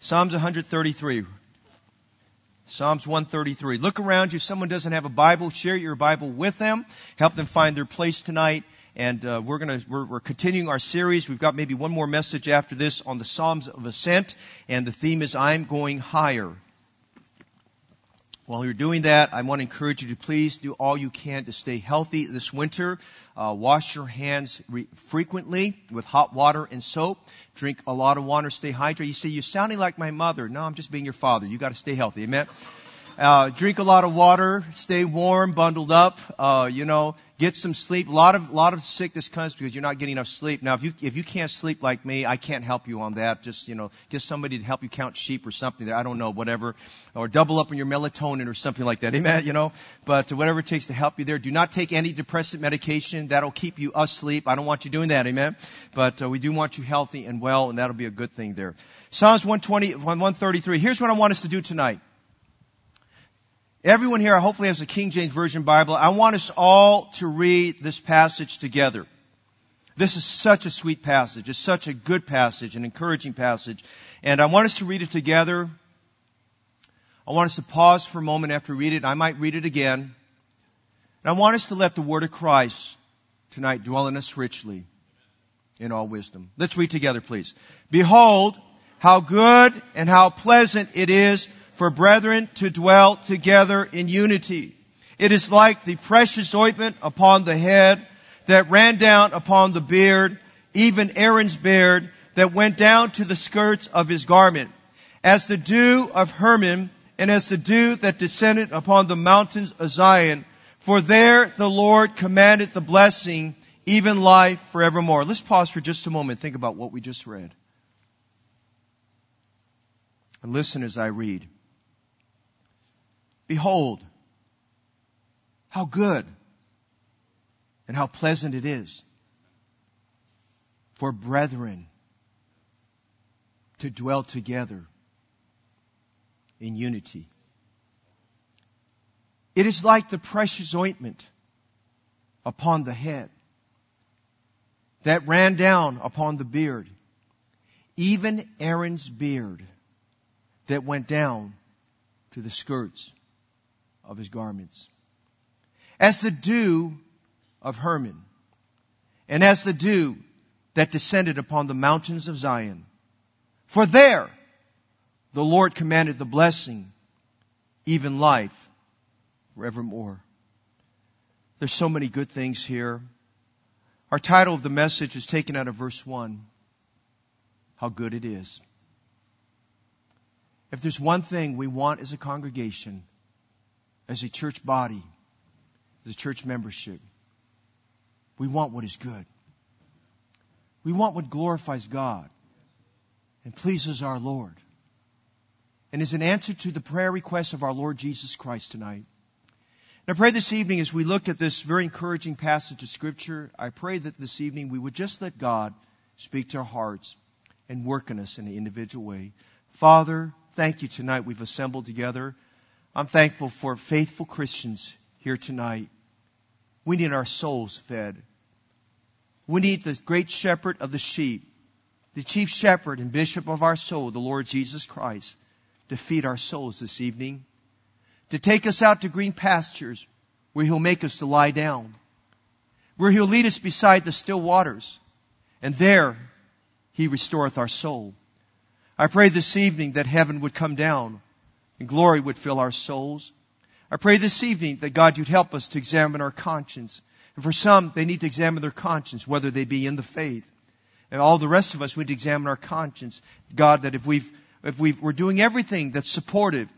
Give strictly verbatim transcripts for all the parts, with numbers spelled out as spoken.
Psalms one thirty-three. Psalms one thirty-three. Look around you. If someone doesn't have a Bible, share your Bible with them. Help them find their place tonight. And uh, we're going to we're, we're continuing our series. We've got maybe one more message after this on the Psalms of Ascent, and the theme is I'm Going Higher. While you're doing that, I want to encourage you to please do all you can to stay healthy this winter. Uh, wash your hands re- frequently with hot water and soap. Drink a lot of water. Stay hydrated. You say, you're sounding like my mother. No, I'm just being your father. You got to stay healthy. Amen? Uh, drink a lot of water. Stay warm, bundled up. Uh, you know, get some sleep. A lot of, lot of sickness comes because you're not getting enough sleep. Now, if you, if you can't sleep like me, I can't help you on that. Just, you know, get somebody to help you count sheep or something there. I don't know, whatever. Or double up on your melatonin or something like that. Amen, you know. But whatever it takes to help you there. Do not take antidepressant medication. That'll keep you asleep. I don't want you doing that. Amen. But uh, we do want you healthy and well, and that'll be a good thing there. Psalms one twenty, one thirty-three. Here's what I want us to do tonight. Everyone here hopefully has a King James Version Bible. I want us all to read this passage together. This is such a sweet passage. It's such a good passage, an encouraging passage. And I want us to read it together. I want us to pause for a moment after we read it. I might read it again. And I want us to let the Word of Christ tonight dwell in us richly in all wisdom. Let's read together, please. Behold, how good and how pleasant it is for brethren to dwell together in unity. It is like the precious ointment upon the head that ran down upon the beard, even Aaron's beard that went down to the skirts of his garment, as the dew of Hermon and as the dew that descended upon the mountains of Zion. For there the Lord commanded the blessing, even life forevermore. Let's pause for just a moment and think about what we just read. And listen as I read. Behold, how good and how pleasant it is for brethren to dwell together in unity. It is like the precious ointment upon the head that ran down upon the beard, even Aaron's beard that went down to the skirts of his garments, as the dew of Hermon, and as the dew that descended upon the mountains of Zion. For there the Lord commanded the blessing, even life forevermore. There's so many good things here. Our title of the message is taken out of verse one, How Good It Is. If there's one thing we want as a congregation, as a church body, as a church membership, we want what is good. We want what glorifies God and pleases our Lord. And is an answer to the prayer request of our Lord Jesus Christ tonight. And I pray this evening, as we look at this very encouraging passage of Scripture, I pray that this evening we would just let God speak to our hearts and work in us in an individual way. Father, thank you tonight. We've assembled together. I'm thankful for faithful Christians here tonight. We need our souls fed. We need the great shepherd of the sheep, the chief shepherd and bishop of our soul, the Lord Jesus Christ, to feed our souls this evening, to take us out to green pastures where He'll make us to lie down, where He'll lead us beside the still waters, and there He restoreth our soul. I pray this evening that heaven would come down and glory would fill our souls. I pray this evening that, God, You'd help us to examine our conscience. And for some, they need to examine their conscience, whether they be in the faith. And all the rest of us, we need to examine our conscience. God, that if we've, if we've, we're doing everything that's supportive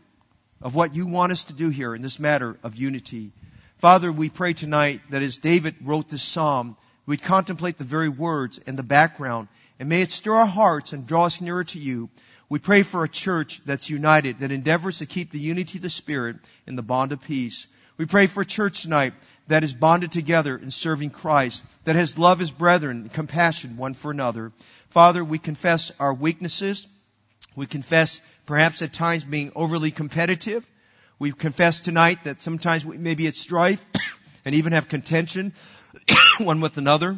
of what You want us to do here in this matter of unity. Father, we pray tonight that as David wrote this psalm, we'd contemplate the very words and the background. And may it stir our hearts and draw us nearer to You. We pray for a church that's united, that endeavors to keep the unity of the Spirit in the bond of peace. We pray for a church tonight that is bonded together in serving Christ, that has love as brethren and compassion one for another. Father, we confess our weaknesses. We confess perhaps at times being overly competitive. We confess tonight that sometimes we may be at strife and even have contention one with another.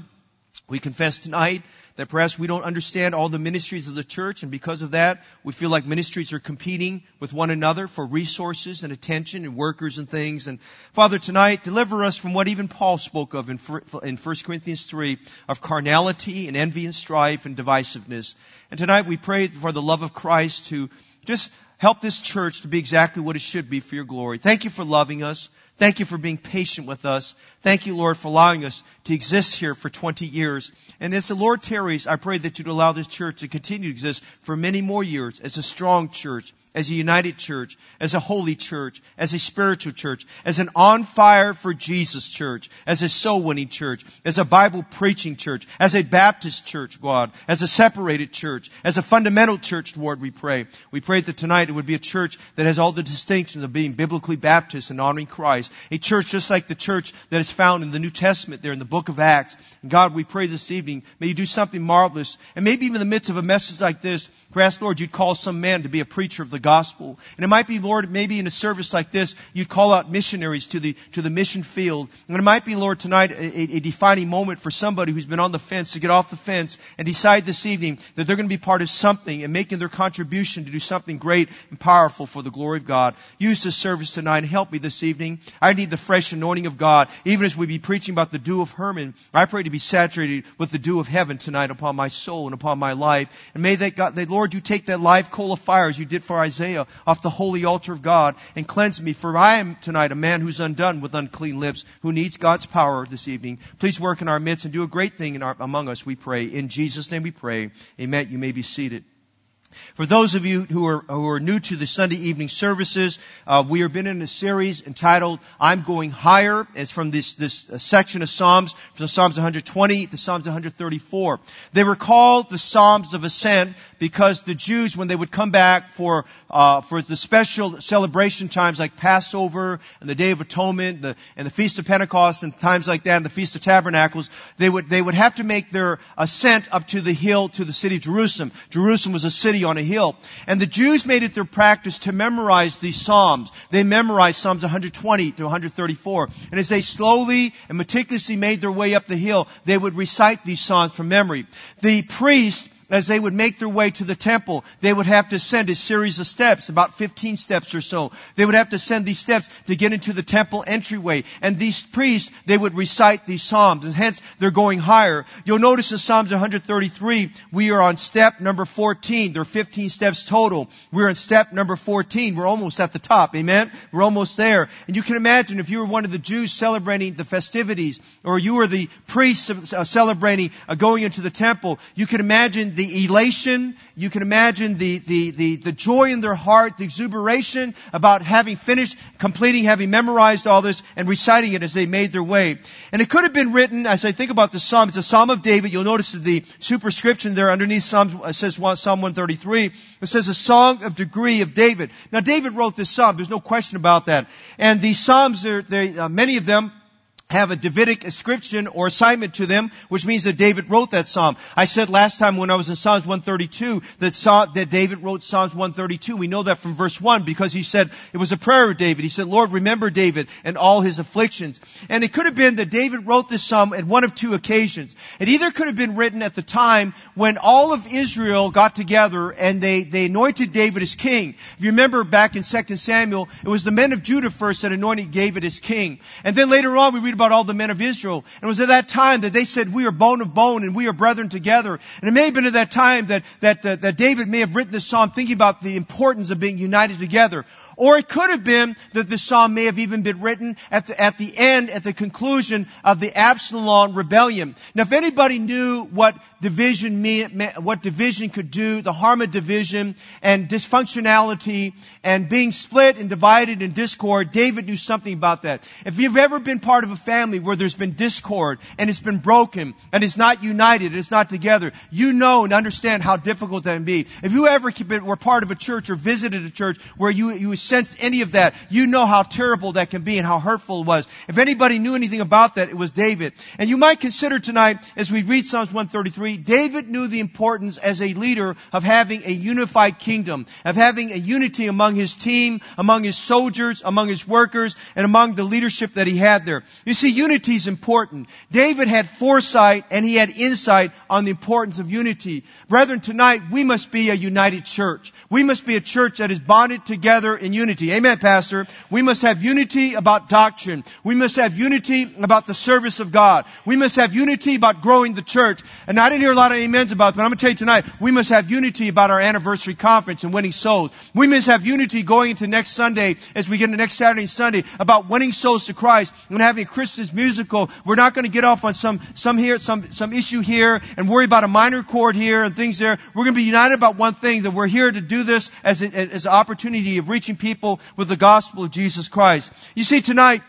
We confess tonight that perhaps we don't understand all the ministries of the church, and because of that, we feel like ministries are competing with one another for resources and attention and workers and things. And Father, tonight, deliver us from what even Paul spoke of in First Corinthians three, of carnality and envy and strife and divisiveness. And tonight we pray for the love of Christ to just help this church to be exactly what it should be for your glory. Thank you for loving us. Thank you for being patient with us. Thank you, Lord, for allowing us to exist here for twenty years. And as the Lord tarries, I pray that you'd allow this church to continue to exist for many more years as a strong church, as a united church, as a holy church, as a spiritual church, as an on fire for Jesus church, as a soul winning church, as a Bible preaching church, as a Baptist church, God, as a separated church, as a fundamental church, Lord, we pray. We pray that tonight it would be a church that has all the distinctions of being biblically Baptist and honoring Christ. A church just like the church that is found in the New Testament there in the book of Acts. And God, we pray this evening, may you do something marvelous. And maybe even in the midst of a message like this, perhaps, Lord, you'd call some man to be a preacher of the gospel. And it might be, Lord, maybe in a service like this, you'd call out missionaries to the to the mission field. And it might be, Lord, tonight, a, a defining moment for somebody who's been on the fence to get off the fence and decide this evening that they're going to be part of something and making their contribution to do something great and powerful for the glory of God. Use this service tonight and help me this evening. I need the fresh anointing of God. Even as we be preaching about the dew of Hermon, I pray to be saturated with the dew of heaven tonight upon my soul and upon my life. And may that God, that Lord, you take that live coal of fire as you did for Isaiah off the holy altar of God and cleanse me. For I am tonight a man who's undone with unclean lips, who needs God's power this evening. Please work in our midst and do a great thing in our, among us, we pray. In Jesus' name we pray. Amen. You may be seated. For those of you who are, who are new to the Sunday evening services, uh, we have been in a series entitled, I'm Going Higher. It's from this, this uh, section of Psalms, from Psalms one twenty to Psalms one thirty-four. They were called the Psalms of Ascent because the Jews, when they would come back for, uh, for the special celebration times like Passover and the Day of Atonement the, and the Feast of Pentecost and times like that and the Feast of Tabernacles, they would, they would have to make their ascent up to the hill to the city of Jerusalem. Jerusalem was a city on a hill. And the Jews made it their practice to memorize these Psalms. They memorized Psalms one twenty to one thirty-four. And as they slowly and meticulously made their way up the hill, they would recite these Psalms from memory. The priest, as they would make their way to the temple, they would have to ascend a series of steps, about fifteen steps or so. They would have to ascend these steps to get into the temple entryway. And these priests, they would recite these psalms, and hence they're going higher. You'll notice in Psalms one thirty-three, we are on step number fourteen. There are fifteen steps total. We're on step number fourteen. We're almost at the top, amen? We're almost there. And you can imagine if you were one of the Jews celebrating the festivities, or you were the priests celebrating going into the temple, you can imagine the The elation, you can imagine the, the, the, the joy in their heart, the exuberation about having finished, completing, having memorized all this and reciting it as they made their way. And it could have been written, as I think about the Psalm, it's a Psalm of David. You'll notice the superscription there underneath Psalm, it says Psalm one thirty-three. It says a song of degree of David. Now David wrote this Psalm, there's no question about that. And these Psalms, they're, they're, uh, many of them have a Davidic inscription or assignment to them, which means that David wrote that psalm. I said last time when I was in Psalms one thirty-two that, Psalm, that David wrote Psalms one thirty-two. We know that from verse one because he said it was a prayer of David. He said, Lord, remember David and all his afflictions. And it could have been that David wrote this psalm at one of two occasions. It either could have been written at the time when all of Israel got together and they, they anointed David as king. If you remember back in Second Samuel, it was the men of Judah first that anointed David as king. And then later on we read about about all the men of Israel. And it was at that time that they said, we are bone of bone and we are brethren together. And it may have been at that time that, that, that, that David may have written this psalm thinking about the importance of being united together. Or it could have been that the psalm may have even been written at the, at the end, at the conclusion of the Absalom rebellion. Now, if anybody knew what division meant, what division could do, the harm of division and dysfunctionality and being split and divided in discord, David knew something about that. If you've ever been part of a family where there's been discord and it's been broken and it's not united, it's not together, you know and understand how difficult that can be. If you ever were part of a church or visited a church where you, you sense any of that, you know how terrible that can be and how hurtful it was. If anybody knew anything about that, it was David. And you might consider tonight, as we read Psalms one thirty-three, David knew the importance as a leader of having a unified kingdom, of having a unity among his team, among his soldiers, among his workers, and among the leadership that he had there. You You see, unity is important. David had foresight and he had insight on the importance of unity. Brethren, tonight we must be a united church. We must be a church that is bonded together in unity. Amen, Pastor. We must have unity about doctrine. We must have unity about the service of God. We must have unity about growing the church. And I didn't hear a lot of amens about it, but I'm going to tell you tonight, we must have unity about our anniversary conference and winning souls. We must have unity going into next Sunday, as we get into next Saturday and Sunday, about winning souls to Christ and having a Christmas musical. We're not going to get off on some some here, some some issue here and worry about a minor chord here and things there. We're going to be united about one thing, that we're here to do this as, a, as an opportunity of reaching people with the gospel of Jesus Christ. You see, tonight,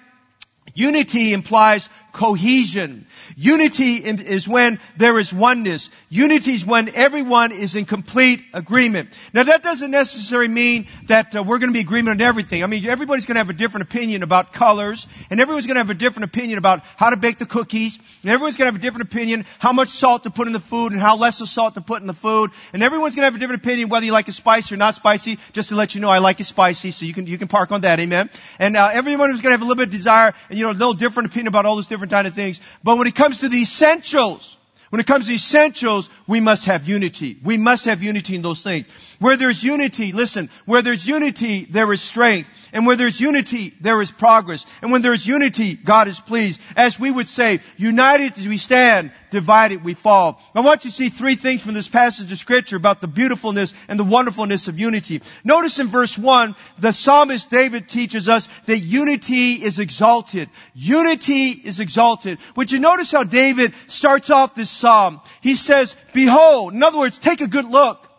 unity implies cohesion. Unity is when there is oneness. Unity is when everyone is in complete agreement. Now, that doesn't necessarily mean that uh, we're going to be agreement on everything. I mean, everybody's going to have a different opinion about colors, and everyone's going to have a different opinion about how to bake the cookies, and everyone's going to have a different opinion how much salt to put in the food and how less of salt to put in the food, and everyone's going to have a different opinion whether you like it spicy or not spicy. Just to let you know, I like it spicy, so you can you can park on that, amen. And uh, everyone is going to have a little bit of desire and you know a little different opinion about all those different kind of things. But when it comes to the essentials, when it comes to essentials, we must have unity. We must have unity in those things. Where there's unity, listen, where there's unity, there is strength. And where there's unity, there is progress. And when there's unity, God is pleased. As we would say, united as we stand, divided we fall. I want you to see three things from this passage of Scripture about the beautifulness and the wonderfulness of unity. Notice in verse one, the psalmist David teaches us that unity is exalted. Unity is exalted. Would you notice how David starts off this psalm? He says, behold. In other words, take a good look.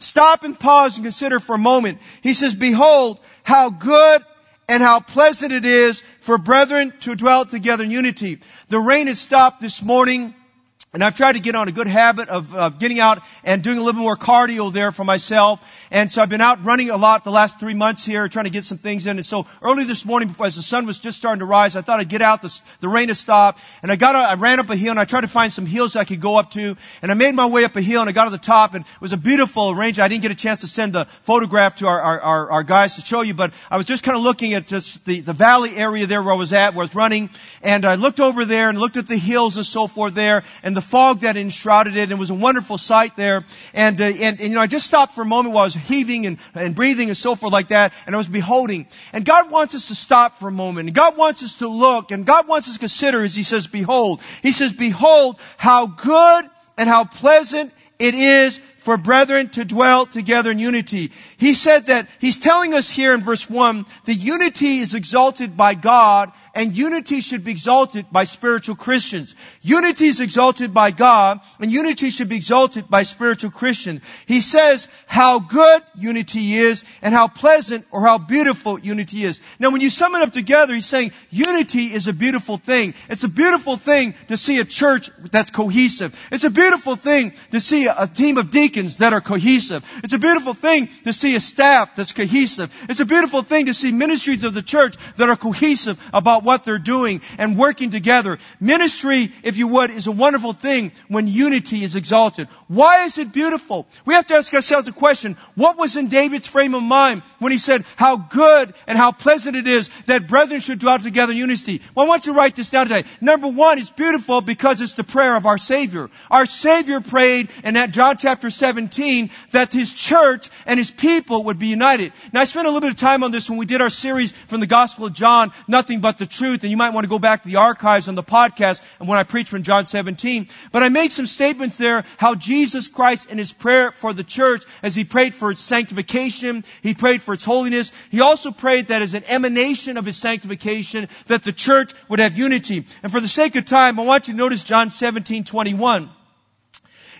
Stop and pause and consider for a moment. He says, behold, how good and how pleasant it is for brethren to dwell together in unity. The rain has stopped this morning, and I've tried to get on a good habit of, of getting out and doing a little more cardio there for myself. And so I've been out running a lot the last three months here, trying to get some things in. And so early this morning, before, as the sun was just starting to rise, I thought I'd get out. The, the rain had stopped. And I got out, I ran up a hill, and I tried to find some hills I could go up to. And I made my way up a hill, and I got to the top. And it was a beautiful range. I didn't get a chance to send the photograph to our, our, our, our guys to show you. But I was just kind of looking at just the, the valley area there where I was at, where I was running. And I looked over there and looked at the hills and so forth there. And the fog that enshrouded it, and it was a wonderful sight there. And, uh, and, and, you know, I just stopped for a moment while I was heaving and, and breathing and so forth like that, and I was beholding. And God wants us to stop for a moment, and God wants us to look, and God wants us to consider as He says, behold. He says, behold, how good and how pleasant it is for brethren to dwell together in unity. He said that, He's telling us here in verse one, that unity is exalted by God, and unity should be exalted by spiritual Christians. Unity is exalted by God, and unity should be exalted by spiritual Christians. He says how good unity is, and how pleasant or how beautiful unity is. Now when you sum it up together, he's saying unity is a beautiful thing. It's a beautiful thing to see a church that's cohesive. It's a beautiful thing to see a team of deacons that are cohesive. It's a beautiful thing to see a staff that's cohesive. It's a beautiful thing to see ministries of the church that are cohesive about what they're doing and working together. Ministry, if you would, is a wonderful thing when unity is exalted. Why is it beautiful? We have to ask ourselves the question, what was in David's frame of mind when he said how good and how pleasant it is that brethren should dwell together in unity? Well, I want you to write this down today. Number one, it's beautiful because it's the prayer of our Savior. Our Savior prayed in that John chapter seventeen that His church and His people would be united. Now, I spent a little bit of time on this when we did our series from the Gospel of John, Nothing But the Truth, and you might want to go back to the archives on the podcast and when I preached from John seventeen. But I made some statements there how Jesus Christ in His prayer for the church, as He prayed for its sanctification, He prayed for its holiness, He also prayed that as an emanation of His sanctification that the church would have unity. And for the sake of time, I want you to notice John seventeen twenty-one.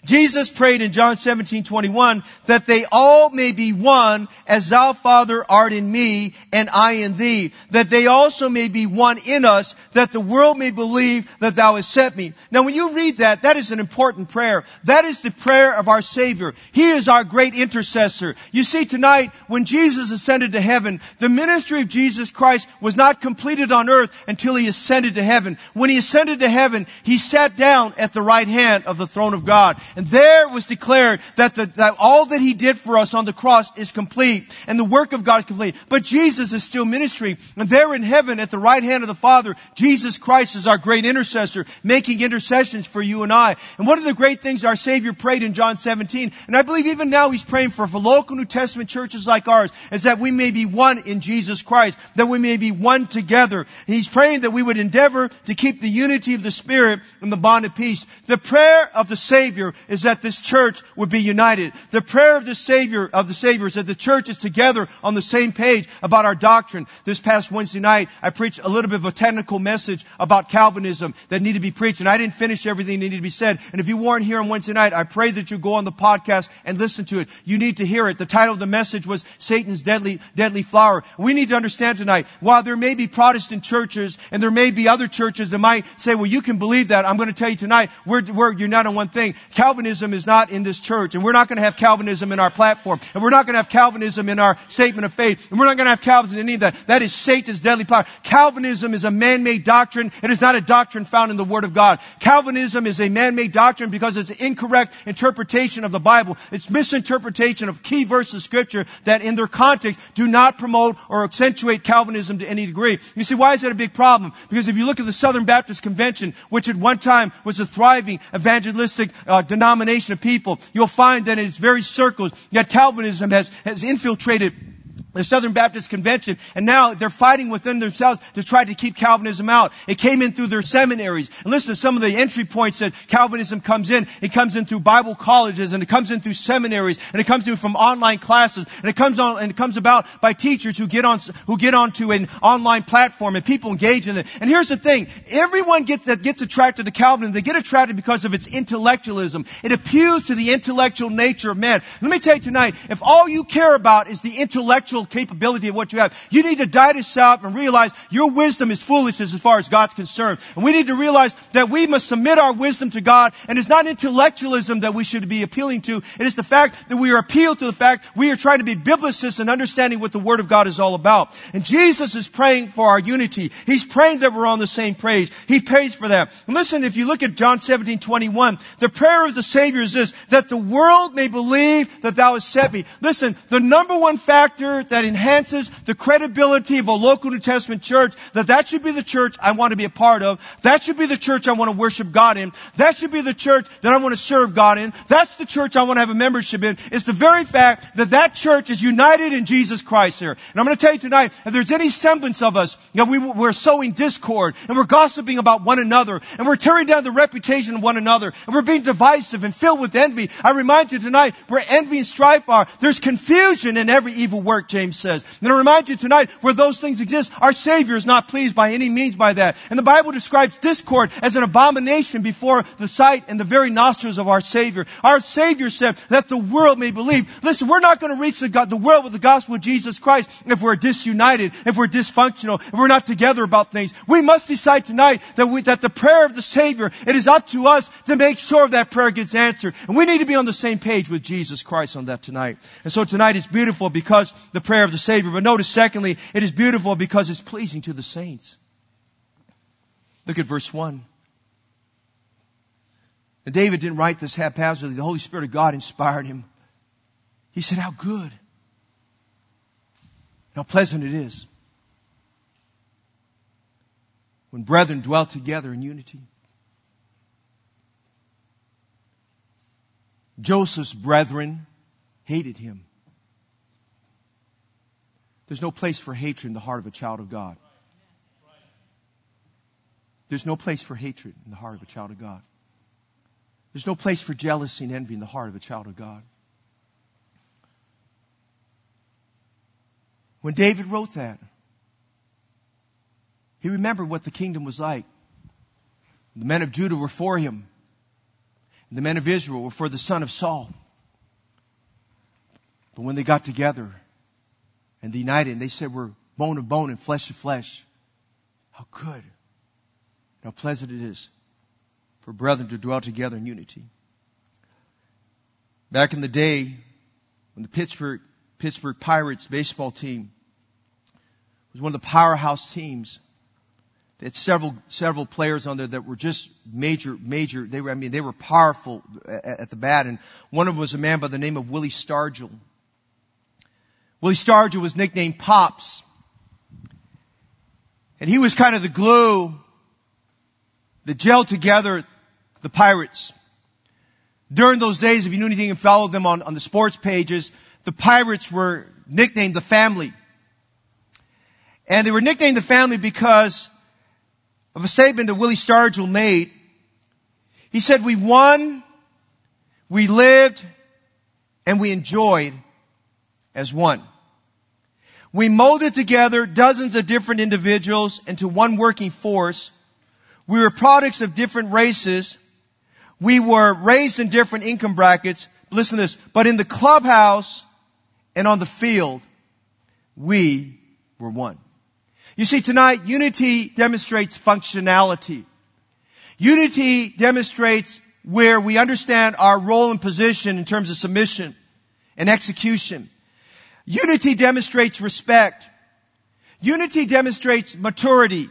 Jesus prayed in John seventeen twenty-one that they all may be one as Thou, Father, art in Me and I in Thee, that they also may be one in us, that the world may believe that Thou hast sent Me. Now when you read that, that is an important prayer. That is the prayer of our Savior. He is our great intercessor. You see, tonight, when Jesus ascended to heaven, the ministry of Jesus Christ was not completed on earth until He ascended to heaven. When He ascended to heaven, He sat down at the right hand of the throne of God. And there was declared that, the, that all that he did for us on the cross is complete, and the work of God is complete. But Jesus is still ministering. And there in heaven at the right hand of the Father, Jesus Christ is our great intercessor, making intercessions for you and I. And one of the great things our Savior prayed in John seventeen, and I believe even now he's praying for, for local New Testament churches like ours, is that we may be one in Jesus Christ, that we may be one together. And he's praying that we would endeavor to keep the unity of the Spirit and the bond of peace. The prayer of the Savior is that this church would be united. The prayer of the Savior of the Savior is that the church is together on the same page about our doctrine. This past Wednesday night, I preached a little bit of a technical message about Calvinism that needed to be preached, and I didn't finish everything that needed to be said. And if you weren't here on Wednesday night, I pray that you go on the podcast and listen to it. You need to hear it. The title of the message was Satan's Deadly, Deadly Flower. We need to understand tonight, while there may be Protestant churches and there may be other churches that might say, well, you can believe that, I'm going to tell you tonight, we're, we're united on one thing. Calvinism is not in this church, and we're not going to have Calvinism in our platform, and we're not going to have Calvinism in our statement of faith, and we're not going to have Calvinism in any of that. That is Satan's deadly power. Calvinism is a man-made doctrine. It is not a doctrine found in the Word of God. Calvinism is a man-made doctrine because it's an incorrect interpretation of the Bible. It's misinterpretation of key verses of Scripture that in their context do not promote or accentuate Calvinism to any degree. You see, why is that a big problem? Because if you look at the Southern Baptist Convention, which at one time was a thriving evangelistic uh, denomination of people, you'll find that in its very circles, yet Calvinism has, has infiltrated the Southern Baptist Convention, and now they're fighting within themselves to try to keep Calvinism out. It came in through their seminaries. And listen to some of the entry points that Calvinism comes in. It comes in through Bible colleges, and it comes in through seminaries, and it comes in from online classes, and it comes on and it comes about by teachers who get on who get onto an online platform, and people engage in it. And here's the thing: everyone gets that gets attracted to Calvinism. They get attracted because of its intellectualism. It appeals to the intellectual nature of man. Let me tell you tonight: if all you care about is the intellectual capability of what you have, you need to die to self and realize your wisdom is foolishness as far as God's concerned. And we need to realize that we must submit our wisdom to God, and it's not intellectualism that we should be appealing to. It is the fact that we are appealed to the fact we are trying to be biblicists and understanding what the Word of God is all about. And Jesus is praying for our unity. He's praying that we're on the same page. He prays for that. And listen, if you look at John seventeen twenty-one, the prayer of the Savior is this: that the world may believe that thou hast sent me. Listen, the number one factor that that enhances the credibility of a local New Testament church, that that should be the church I want to be a part of. That should be the church I want to worship God in. That should be the church that I want to serve God in. That's the church I want to have a membership in. It's the very fact that that church is united in Jesus Christ here. And I'm going to tell you tonight, if there's any semblance of us, you know, we, we're sowing discord, and we're gossiping about one another, and we're tearing down the reputation of one another, and we're being divisive and filled with envy, I remind you tonight, where envy and strife are, there's confusion in every evil work, James says. And I remind you tonight, where those things exist, our Savior is not pleased by any means by that. And the Bible describes discord as an abomination before the sight and the very nostrils of our Savior. Our Savior said that the world may believe. Listen, we're not going to reach the, God, the world with the gospel of Jesus Christ if we're disunited, if we're dysfunctional, if we're not together about things. We must decide tonight that, we, that the prayer of the Savior, it is up to us to make sure that prayer gets answered. And we need to be on the same page with Jesus Christ on that tonight. And so tonight is beautiful because the prayer of the Savior. But notice, secondly, it is beautiful because it's pleasing to the saints. Look at verse one. And David didn't write this haphazardly. The Holy Spirit of God inspired him. He said, how good and how pleasant it is when brethren dwell together in unity. Joseph's brethren hated him. There's no place for hatred in the heart of a child of God. There's no place for hatred in the heart of a child of God. There's no place for jealousy and envy in the heart of a child of God. When David wrote that, he remembered what the kingdom was like. The men of Judah were for him. The men of Israel were for the son of Saul. But when they got together, and they united, and they said, we're bone of bone and flesh of flesh. How good and how pleasant it is for brethren to dwell together in unity. Back in the day when the Pittsburgh, Pittsburgh Pirates baseball team was one of the powerhouse teams, They had several several players on there that were just major major. They were I mean they were powerful at, at the bat, and one of them was a man by the name of Willie Stargell. Willie Stargell was nicknamed Pops, and he was kind of the glue that gelled together the Pirates. During those days, if you knew anything and followed them on, on the sports pages, the Pirates were nicknamed the Family. And they were nicknamed the Family because of a statement that Willie Stargell made. He said, "We won, we lived, and we enjoyed as one. We molded together dozens of different individuals into one working force. We were products of different races. We were raised in different income brackets." Listen to this. "But in the clubhouse and on the field, we were one." You see, tonight, unity demonstrates functionality. Unity demonstrates where we understand our role and position in terms of submission and execution. Unity demonstrates respect. Unity demonstrates maturity.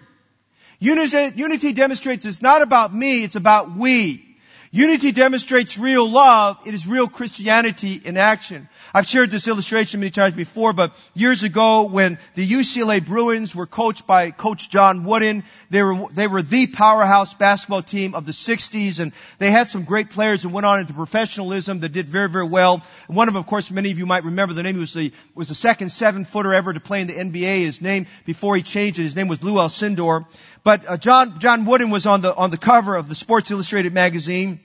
Unity, unity demonstrates it's not about me, it's about we. Unity demonstrates real love. It is real Christianity in action. I've shared this illustration many times before, but years ago when the U C L A Bruins were coached by Coach John Wooden, they were, they were the powerhouse basketball team of the sixties, and they had some great players that went on into professionalism that did very, very well. And one of them, of course, many of you might remember the name, he was the, was the second seven-footer ever to play in the N B A. His name, before he changed it, his name was Lou Alcindor. But uh, John, John Wooden was on the, on the cover of the Sports Illustrated magazine.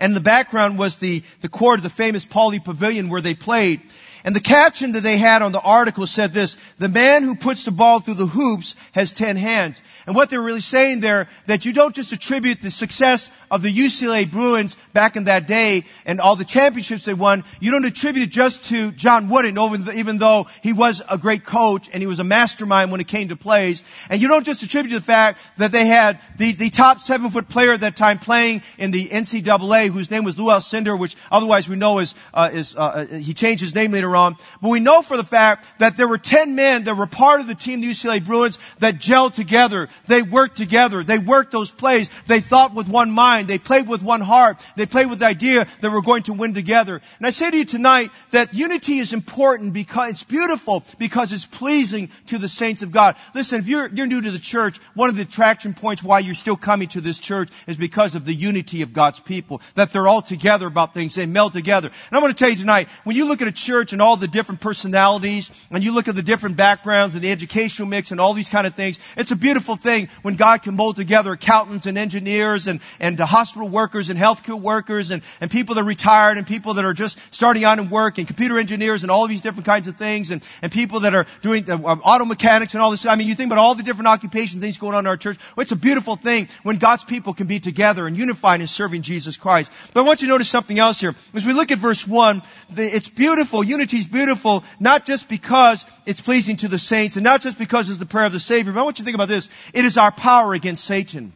And the background was the, the court of the famous Pauley Pavilion where they played. And the caption that they had on the article said this: "The man who puts the ball through the hoops has ten hands." And what they're really saying there, that you don't just attribute the success of the U C L A Bruins back in that day and all the championships they won, you don't attribute it just to John Wooden, even though he was a great coach and he was a mastermind when it came to plays. And you don't just attribute to the fact that they had the, the top seven-foot player at that time playing in the N C double A, whose name was Lou Alcindor, which otherwise we know is, uh, is uh, he changed his name later on. On. But we know for the fact that there were ten men that were part of the team, the U C L A Bruins, that gelled together. They worked together. They worked those plays. They thought with one mind. They played with one heart. They played with the idea that we're going to win together. And I say to you tonight that unity is important because it's beautiful, because it's pleasing to the saints of God. Listen, if you're, you're new to the church, one of the attraction points why you're still coming to this church is because of the unity of God's people, that they're all together about things. They meld together. And I'm going to tell you tonight, when you look at a church and all the different personalities, and you look at the different backgrounds and the educational mix and all these kind of things, it's a beautiful thing when God can mold together accountants and engineers and, and hospital workers and healthcare workers and, and people that are retired and people that are just starting out in work and computer engineers and all these different kinds of things and, and people that are doing uh, auto mechanics and all this. I mean, you think about all the different occupation things going on in our church. Well, it's a beautiful thing when God's people can be together and unified in serving Jesus Christ. But I want you to notice something else here. As we look at verse one, the, it's beautiful. Unity is beautiful, not just because it's pleasing to the saints and not just because it's the prayer of the Savior, but I want you to think about this. It is our power against Satan.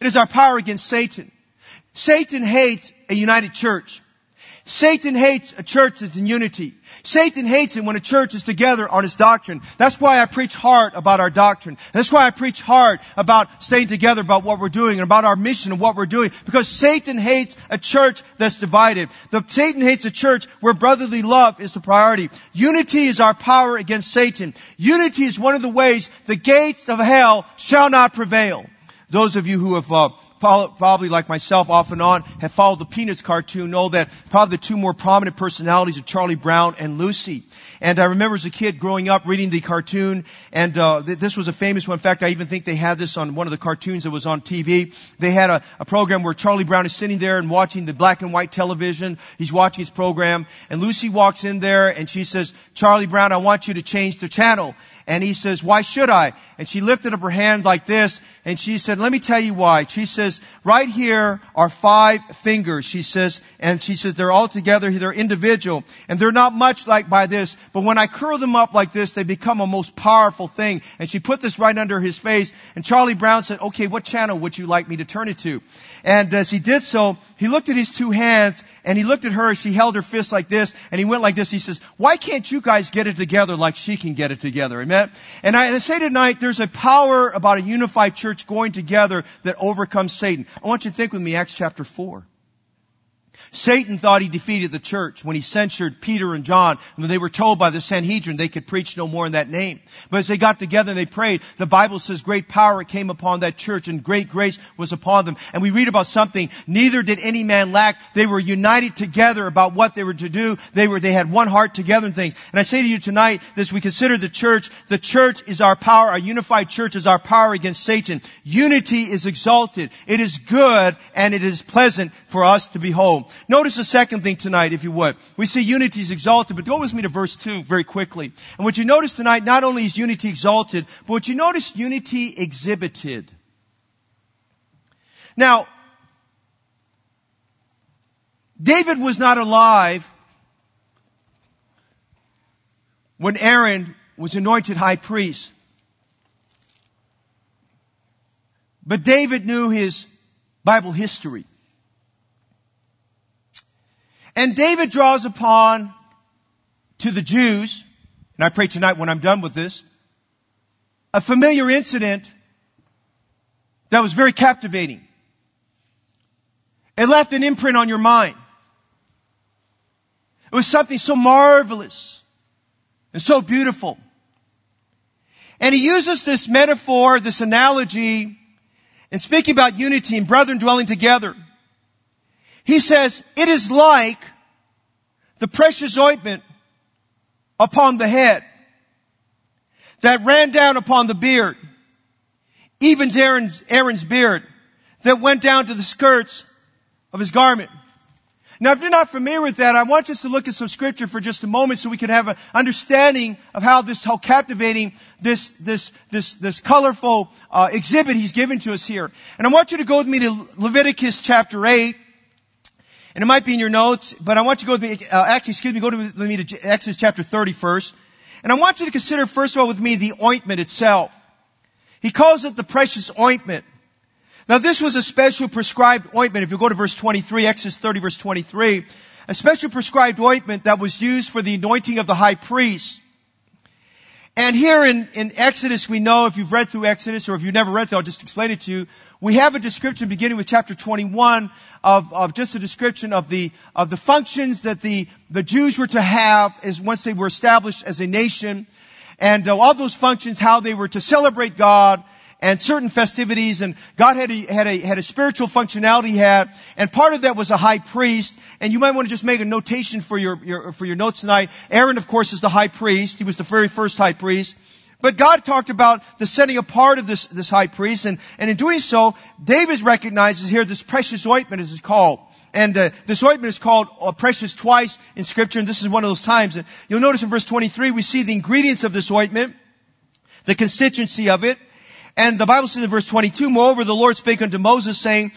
It is our power against Satan. Satan hates a united church. Satan hates a church that's in unity. Satan hates it when a church is together on its doctrine. That's why I preach hard about our doctrine. That's why I preach hard about staying together about what we're doing and about our mission and what we're doing. Because Satan hates a church that's divided. The, Satan hates a church where brotherly love is the priority. Unity is our power against Satan. Unity is one of the ways the gates of hell shall not prevail. Those of you who have uh, probably, like myself, off and on, have followed the Peanuts cartoon know that probably the two more prominent personalities are Charlie Brown and Lucy. And I remember as a kid growing up reading the cartoon, and uh, th- this was a famous one. In fact, I even think they had this on one of the cartoons that was on T V. They had a, a program where Charlie Brown is sitting there and watching the black and white television. He's watching his program, and Lucy walks in there, and she says, "Charlie Brown, I want you to change the channel." And he says, "Why should I?" And she lifted up her hand like this, and she said, "Let me tell you why." She says, says, right here are five fingers, she says, and she says they're all together, they're individual, and they're not much like by this, but when I curl them up like this, they become a most powerful thing. And she put this right under his face, and Charlie Brown said, okay, what channel would you like me to turn it to? And as he did so, he looked at his two hands, and he looked at her, she held her fist like this, and he went like this, he says, why can't you guys get it together like she can get it together, amen? And I, and I say tonight, there's a power about a unified church going together that overcomes Satan. I want you to think with me, Acts chapter four. Satan thought he defeated the church when he censured Peter and John, and when they were told by the Sanhedrin they could preach no more in that name. But as they got together and they prayed, the Bible says great power came upon that church and great grace was upon them. And we read about something, neither did any man lack. They were united together about what they were to do. They were, they had one heart together and things. And I say to you tonight, as we consider the church, the church is our power. Our unified church is our power against Satan. Unity is exalted. It is good and it is pleasant for us to behold. Notice the second thing tonight, if you would. We see unity is exalted, but go with me to verse two very quickly. And what you notice tonight, not only is unity exalted, but what you notice, unity exhibited. Now, David was not alive when Aaron was anointed high priest. But David knew his Bible history. And David draws upon to the Jews, and I pray tonight when I'm done with this, a familiar incident that was very captivating. It left an imprint on your mind. It was something so marvelous and so beautiful. And he uses this metaphor, this analogy, in speaking about unity and brethren dwelling together. He says, it is like the precious ointment upon the head that ran down upon the beard, even Aaron's, Aaron's beard, that went down to the skirts of his garment. Now, if you're not familiar with that, I want us to look at some scripture for just a moment so we can have an understanding of how this, how captivating this, this, this, this colorful uh, exhibit he's given to us here. And I want you to go with me to Leviticus chapter eight. And it might be in your notes, but I want you to go to, uh, actually, excuse me, go to, with me to Exodus chapter thirty first. And I want you to consider, first of all, with me, the ointment itself. He calls it the precious ointment. Now, this was a special prescribed ointment. If you go to verse twenty-three, Exodus thirty, verse twenty-three, a special prescribed ointment that was used for the anointing of the high priest. And here in, in Exodus, we know, if you've read through Exodus, or if you've never read through, I'll just explain it to you. We have a description beginning with chapter twenty-one of, of just a description of the, of the functions that the, the Jews were to have as once they were established as a nation. And uh, all those functions, how they were to celebrate God and certain festivities, and God had a, had a, had a spiritual functionality he had, and part of that was a high priest, and you might want to just make a notation for your, your, for your notes tonight. Aaron, of course, is the high priest. He was the very first high priest. But God talked about the setting apart of this, this high priest, and, and in doing so, David recognizes here this precious ointment, as it's called. And uh, this ointment is called uh, precious twice in Scripture, and this is one of those times. And you'll notice in verse twenty-three, we see the ingredients of this ointment, the constituency of it. And the Bible says in verse twenty-two, moreover, the Lord spake unto Moses, saying,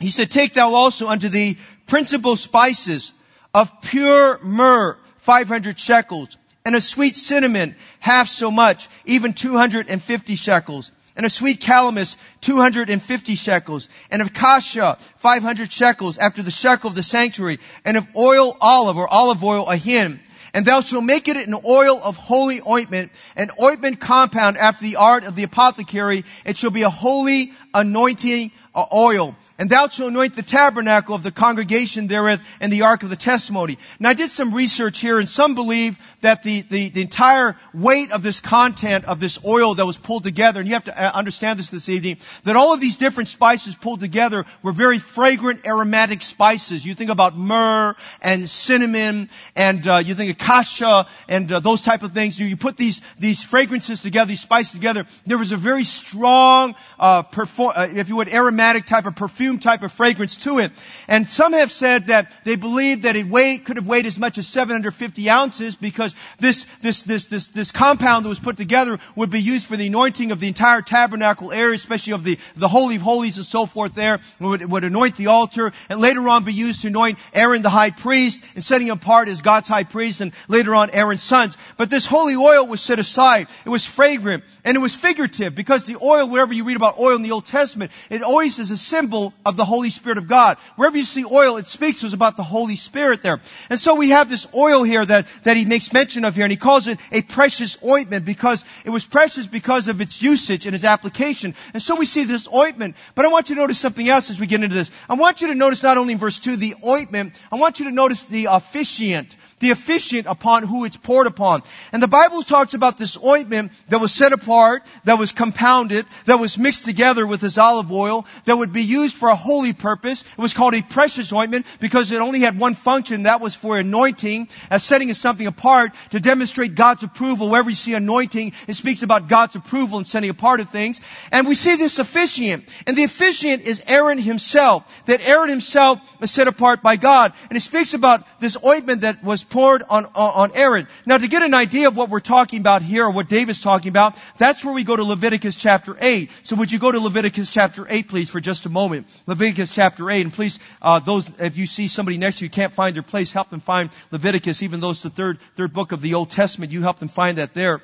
he said, take thou also unto thee principal spices of pure myrrh, five hundred shekels, and a sweet cinnamon, half so much, even two hundred fifty shekels, and a sweet calamus, two hundred fifty shekels, and of cassia, five hundred shekels, after the shekel of the sanctuary, and of oil olive, or olive oil, a hin. And thou shalt make it an oil of holy ointment, an ointment compound after the art of the apothecary. It shall be a holy anointing oil. And thou shalt anoint the tabernacle of the congregation therewith and the ark of the testimony. Now I did some research here, and some believe that the, the, the entire weight of this content of this oil that was pulled together, and you have to understand this this evening, that all of these different spices pulled together were very fragrant aromatic spices. You think about myrrh and cinnamon, and uh, you think of cassia and uh, those type of things. You, you put these these fragrances together, these spices together. There was a very strong, uh, perfor- uh, if you would, aromatic type of perfume perfume type of fragrance to it. And some have said that they believe that it weighed, could have weighed as much as seven hundred fifty ounces because this, this, this, this, this compound that was put together would be used for the anointing of the entire tabernacle area, especially of the, the Holy of Holies and so forth there. It would, it would anoint the altar and later on be used to anoint Aaron the high priest and setting him apart as God's high priest and later on Aaron's sons. But this holy oil was set aside. It was fragrant and it was figurative because the oil, wherever you read about oil in the Old Testament, it always is a symbol of the Holy Spirit of God. Wherever you see oil, it speaks to us about the Holy Spirit there. And so we have this oil here that, that he makes mention of here, and he calls it a precious ointment because it was precious because of its usage and its application. And so we see this ointment. But I want you to notice something else as we get into this. I want you to notice not only in verse two the ointment, I want you to notice the officiant, the officiant upon who it's poured upon. And the Bible talks about this ointment that was set apart, that was compounded, that was mixed together with this olive oil, that would be used for a holy purpose. It was called a precious ointment because it only had one function, and that was for anointing, as setting something apart to demonstrate God's approval. Wherever you see anointing, it speaks about God's approval and setting apart of things. And we see this officiant. And the officiant is Aaron himself, that Aaron himself is set apart by God. And it speaks about this ointment that was poured on, on Aaron. Now, to get an idea of what we're talking about here, or what David's talking about, that's where we go to Leviticus chapter eight. So would you go to Leviticus chapter eight, please, for just a moment? Leviticus chapter eight. And please, uh, those, if you see somebody next to you can't find their place, help them find Leviticus. Even though it's the third, third book of the Old Testament, you help them find that there.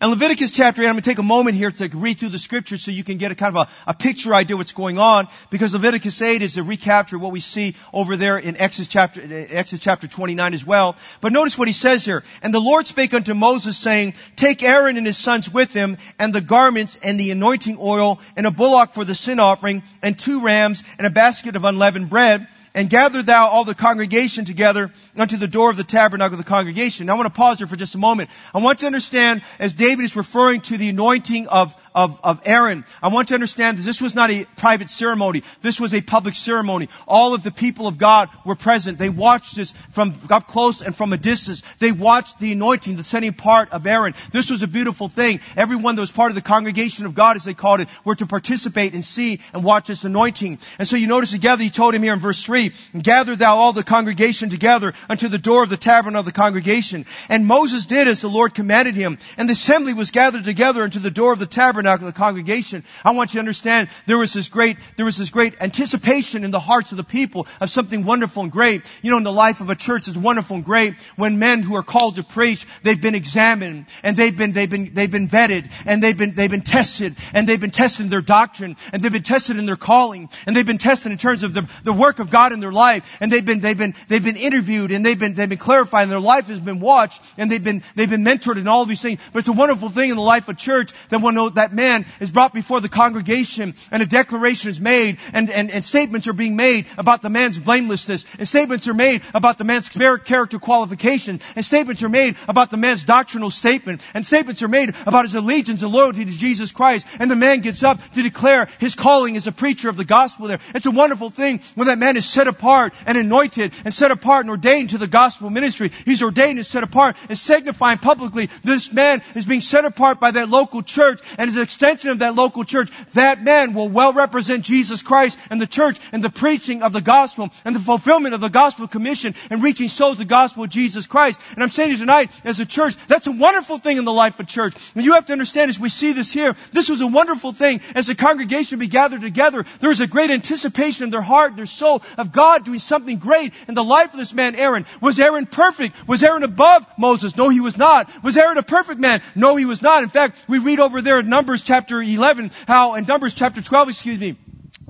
And Leviticus chapter eight, I'm going to take a moment here to read through the scripture so you can get a kind of a, a picture idea of what's going on, because Leviticus eight is a recapture of what we see over there in Exodus chapter, Exodus chapter twenty-nine as well. But notice what he says here. And the Lord spake unto Moses, saying, take Aaron and his sons with him, and the garments, and the anointing oil, and a bullock for the sin offering, and two rams, and a basket of unleavened bread. And gather thou all the congregation together unto the door of the tabernacle of the congregation. Now I want to pause here for just a moment. I want to understand, as David is referring to the anointing of, of, of Aaron, I want to understand that this was not a private ceremony. This was a public ceremony. All of the people of God were present. They watched this from up close and from a distance. They watched the anointing, the setting apart of Aaron. This was a beautiful thing. Everyone that was part of the congregation of God, as they called it, were to participate and see and watch this anointing. And so you notice together, he told him here in verse three, and gather thou all the congregation together unto the door of the tabernacle of the congregation. And Moses did as the Lord commanded him. And the assembly was gathered together unto the door of the tabernacle of the congregation. I want you to understand there was this great, there was this great anticipation in the hearts of the people of something wonderful and great. You know, in the life of a church, it's wonderful and great when men who are called to preach, they've been examined and they've been, they've been, they've been vetted and they've been, they've been tested and they've been tested in their doctrine and they've been tested in their calling and they've been tested in terms of the, the work of God in their life, and they've been they've been they've been interviewed and they've been they've been clarified and their life has been watched and they've been they've been mentored and all these things. But it's a wonderful thing in the life of church that when that man is brought before the congregation and a declaration is made and, and, and statements are being made about the man's blamelessness, and statements are made about the man's character qualifications, and statements are made about the man's doctrinal statement, and statements are made about his allegiance and loyalty to Jesus Christ, and the man gets up to declare his calling as a preacher of the gospel there. It's a wonderful thing when that man is set apart and anointed and set apart and ordained to the gospel ministry. He's ordained and set apart and signifying publicly this man is being set apart by that local church and is an extension of that local church. That man will well represent Jesus Christ and the church and the preaching of the gospel and the fulfillment of the gospel commission and reaching souls to the gospel of Jesus Christ. And I'm saying to you tonight, as a church, that's a wonderful thing in the life of church. And you have to understand, as we see this here, this was a wonderful thing. As the congregation be gathered together, there is a great anticipation in their heart and their soul of God doing something great in the life of this man Aaron. Was Aaron perfect? Was Aaron above Moses? No, he was not. Was Aaron a perfect man? No, he was not. In fact, we read over there in Numbers chapter eleven, how in Numbers chapter twelve, excuse me,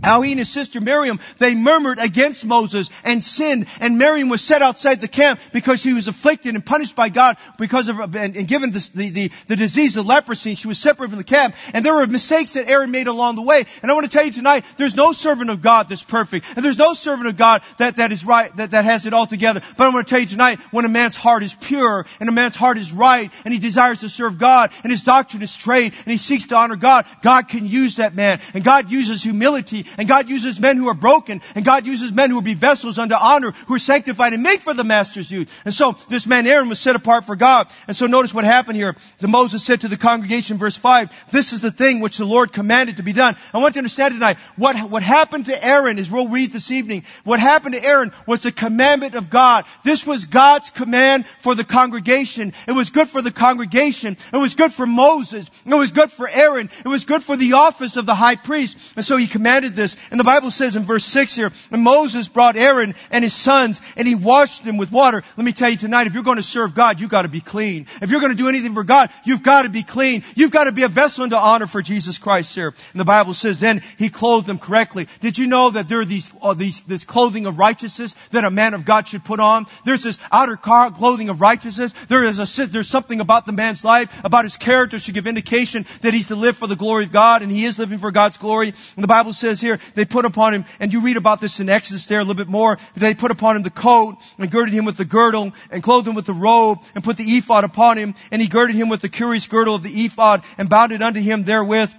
how he and his sister Miriam, they murmured against Moses and sinned. And Miriam was set outside the camp because she was afflicted and punished by God because of, and, and given this, the, the, the disease of leprosy. And she was separated from the camp. And there were mistakes that Aaron made along the way. And I want to tell you tonight, there's no servant of God that's perfect. And there's no servant of God that, that is right, that, that has it all together. But I want to tell you tonight, when a man's heart is pure and a man's heart is right and he desires to serve God and his doctrine is straight and he seeks to honor God, God can use that man. And God uses humility And God uses men who are broken. And God uses men who will be vessels unto honor, who are sanctified and made for the master's use. And so this man Aaron was set apart for God. And so notice what happened here. The Moses said to the congregation, verse five, this is the thing which the Lord commanded to be done. I want you to understand tonight, what, what happened to Aaron is, we'll read this evening, what happened to Aaron was the commandment of God. This was God's command for the congregation. It was good for the congregation. It was good for Moses. It was good for Aaron. It was good for the office of the high priest. And so he commanded this. And the Bible says in verse six here, and Moses brought Aaron and his sons, and he washed them with water. Let me tell you tonight, if you're going to serve God, you've got to be clean. If you're going to do anything for God, you've got to be clean. You've got to be a vessel unto honor for Jesus Christ here. And the Bible says, then he clothed them correctly. Did you know that there are these, uh, these this clothing of righteousness that a man of God should put on? There's this outer clothing of righteousness. There is a, there's something about the man's life, about his character, should give indication that he's to live for the glory of God, and he is living for God's glory. And the Bible says here, they put upon him, and you read about this in Exodus there a little bit more, they put upon him the coat, and girded him with the girdle, and clothed him with the robe, and put the ephod upon him, and he girded him with the curious girdle of the ephod, and bound it unto him therewith.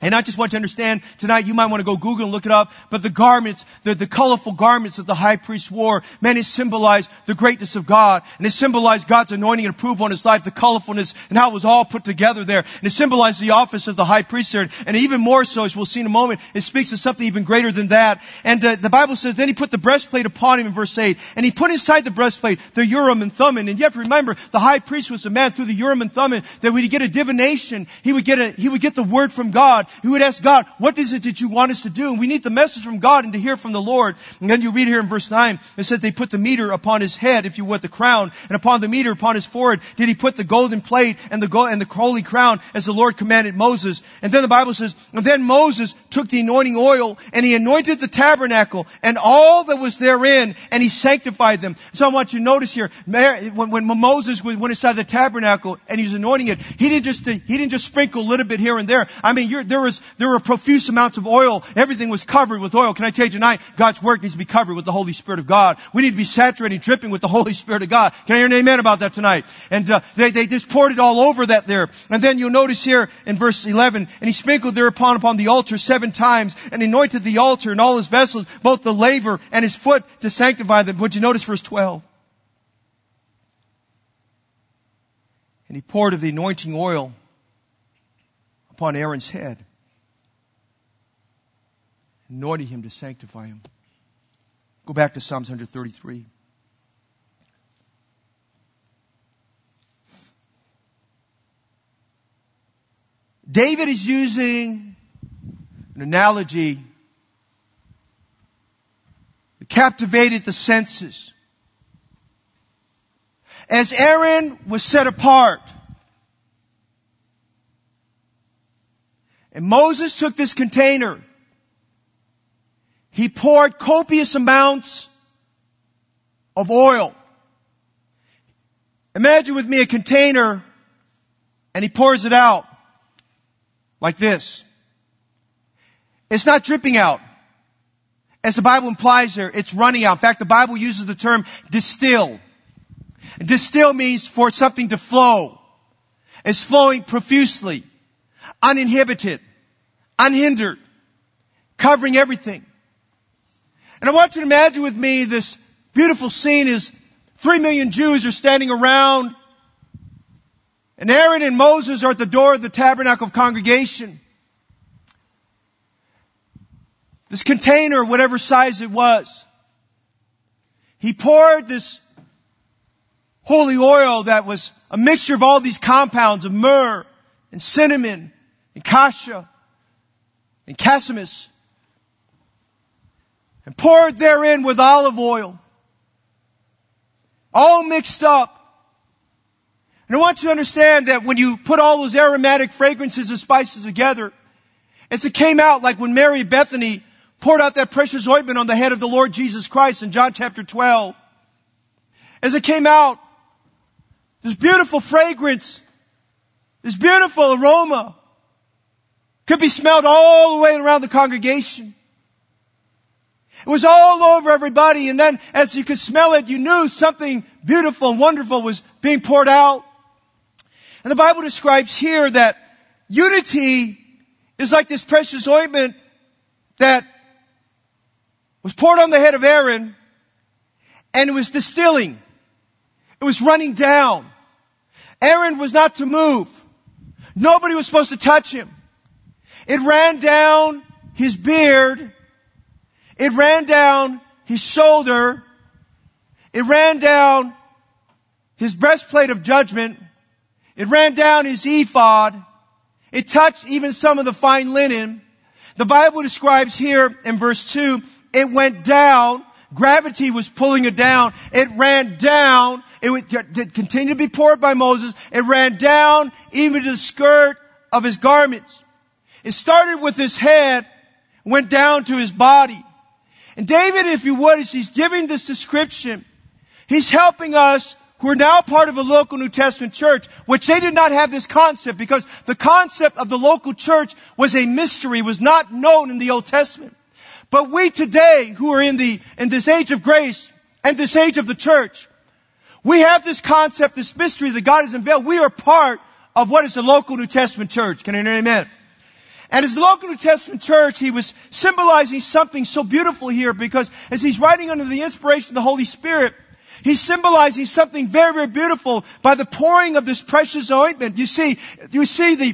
And I just want you to understand tonight, you might want to go Google and look it up, but the garments, the, the colorful garments that the high priest wore, man, it symbolized the greatness of God. And it symbolized God's anointing and approval on his life, the colorfulness and how it was all put together there. And it symbolized the office of the high priest there. And even more so, as we'll see in a moment, it speaks of something even greater than that. And uh, the Bible says, then he put the breastplate upon him in verse eight. And he put inside the breastplate the Urim and Thummim. And you have to remember, the high priest was a man through the Urim and Thummim that when he get a divination, he would get a, he would get the word from God. He would ask God, what is it that you want us to do? And we need the message from God and to hear from the Lord. And then you read here in verse nine, it says they put the meter upon his head, if you would, the crown, and upon the meter, upon his forehead, did he put the golden plate and the gold and the holy crown as the Lord commanded Moses. And then the Bible says, and then Moses took the anointing oil and he anointed the tabernacle and all that was therein, and he sanctified them. So I want you to notice here, when Moses went inside the tabernacle and he was anointing it, he didn't just, he didn't just sprinkle a little bit here and there. I mean, you're, There was, there were profuse amounts of oil. Everything was covered with oil. Can I tell you tonight, God's work needs to be covered with the Holy Spirit of God. We need to be saturated, dripping with the Holy Spirit of God. Can I hear an amen about that tonight? And uh, they, they just poured it all over that there. And then you'll notice here in verse eleven, and he sprinkled thereupon upon the altar seven times, and anointed the altar and all his vessels, both the laver and his foot, to sanctify them. Would you notice verse twelve? And he poured of the anointing oil upon Aaron's head, anointing him to sanctify him. Go back to Psalms one thirty-three. David is using an analogy that captivated the senses. As Aaron was set apart, and Moses took this container, he poured copious amounts of oil. Imagine with me a container, and he pours it out like this. It's not dripping out, as the Bible implies there. It's running out. In fact, the Bible uses the term distill. Distill means for something to flow. It's flowing profusely, uninhibited, unhindered, covering everything. And I want you to imagine with me this beautiful scene is three million Jews are standing around, and Aaron and Moses are at the door of the tabernacle of congregation. This container, whatever size it was, he poured this holy oil that was a mixture of all these compounds of myrrh and cinnamon and cassia, and cassamis, and poured therein with olive oil, all mixed up. And I want you to understand that when you put all those aromatic fragrances and spices together, as it came out like when Mary of Bethany poured out that precious ointment on the head of the Lord Jesus Christ in John chapter twelve, as it came out, this beautiful fragrance, this beautiful aroma, could be smelled all the way around the congregation. It was all over everybody, and then as you could smell it, you knew something beautiful and wonderful was being poured out. And the Bible describes here that unity is like this precious ointment that was poured on the head of Aaron, and it was distilling. It was running down. Aaron was not to move. Nobody was supposed to touch him. It ran down his beard. It ran down his shoulder. It ran down his breastplate of judgment. It ran down his ephod. It touched even some of the fine linen. The Bible describes here in verse two, it went down. Gravity was pulling it down. It ran down. It continued to be poured by Moses. It ran down even to the skirt of his garments. It started with his head, went down to his body. And David, if you would, as he's giving this description, he's helping us who are now part of a local New Testament church, which they did not have this concept, because the concept of the local church was a mystery, was not known in the Old Testament. But we today, who are in the in this age of grace and this age of the church, we have this concept, this mystery that God has unveiled. We are part of what is the local New Testament church. Can I hear an amen? And as the local New Testament church, he was symbolizing something so beautiful here, because as he's writing under the inspiration of the Holy Spirit, he's symbolizing something very, very beautiful by the pouring of this precious ointment. You see, you see the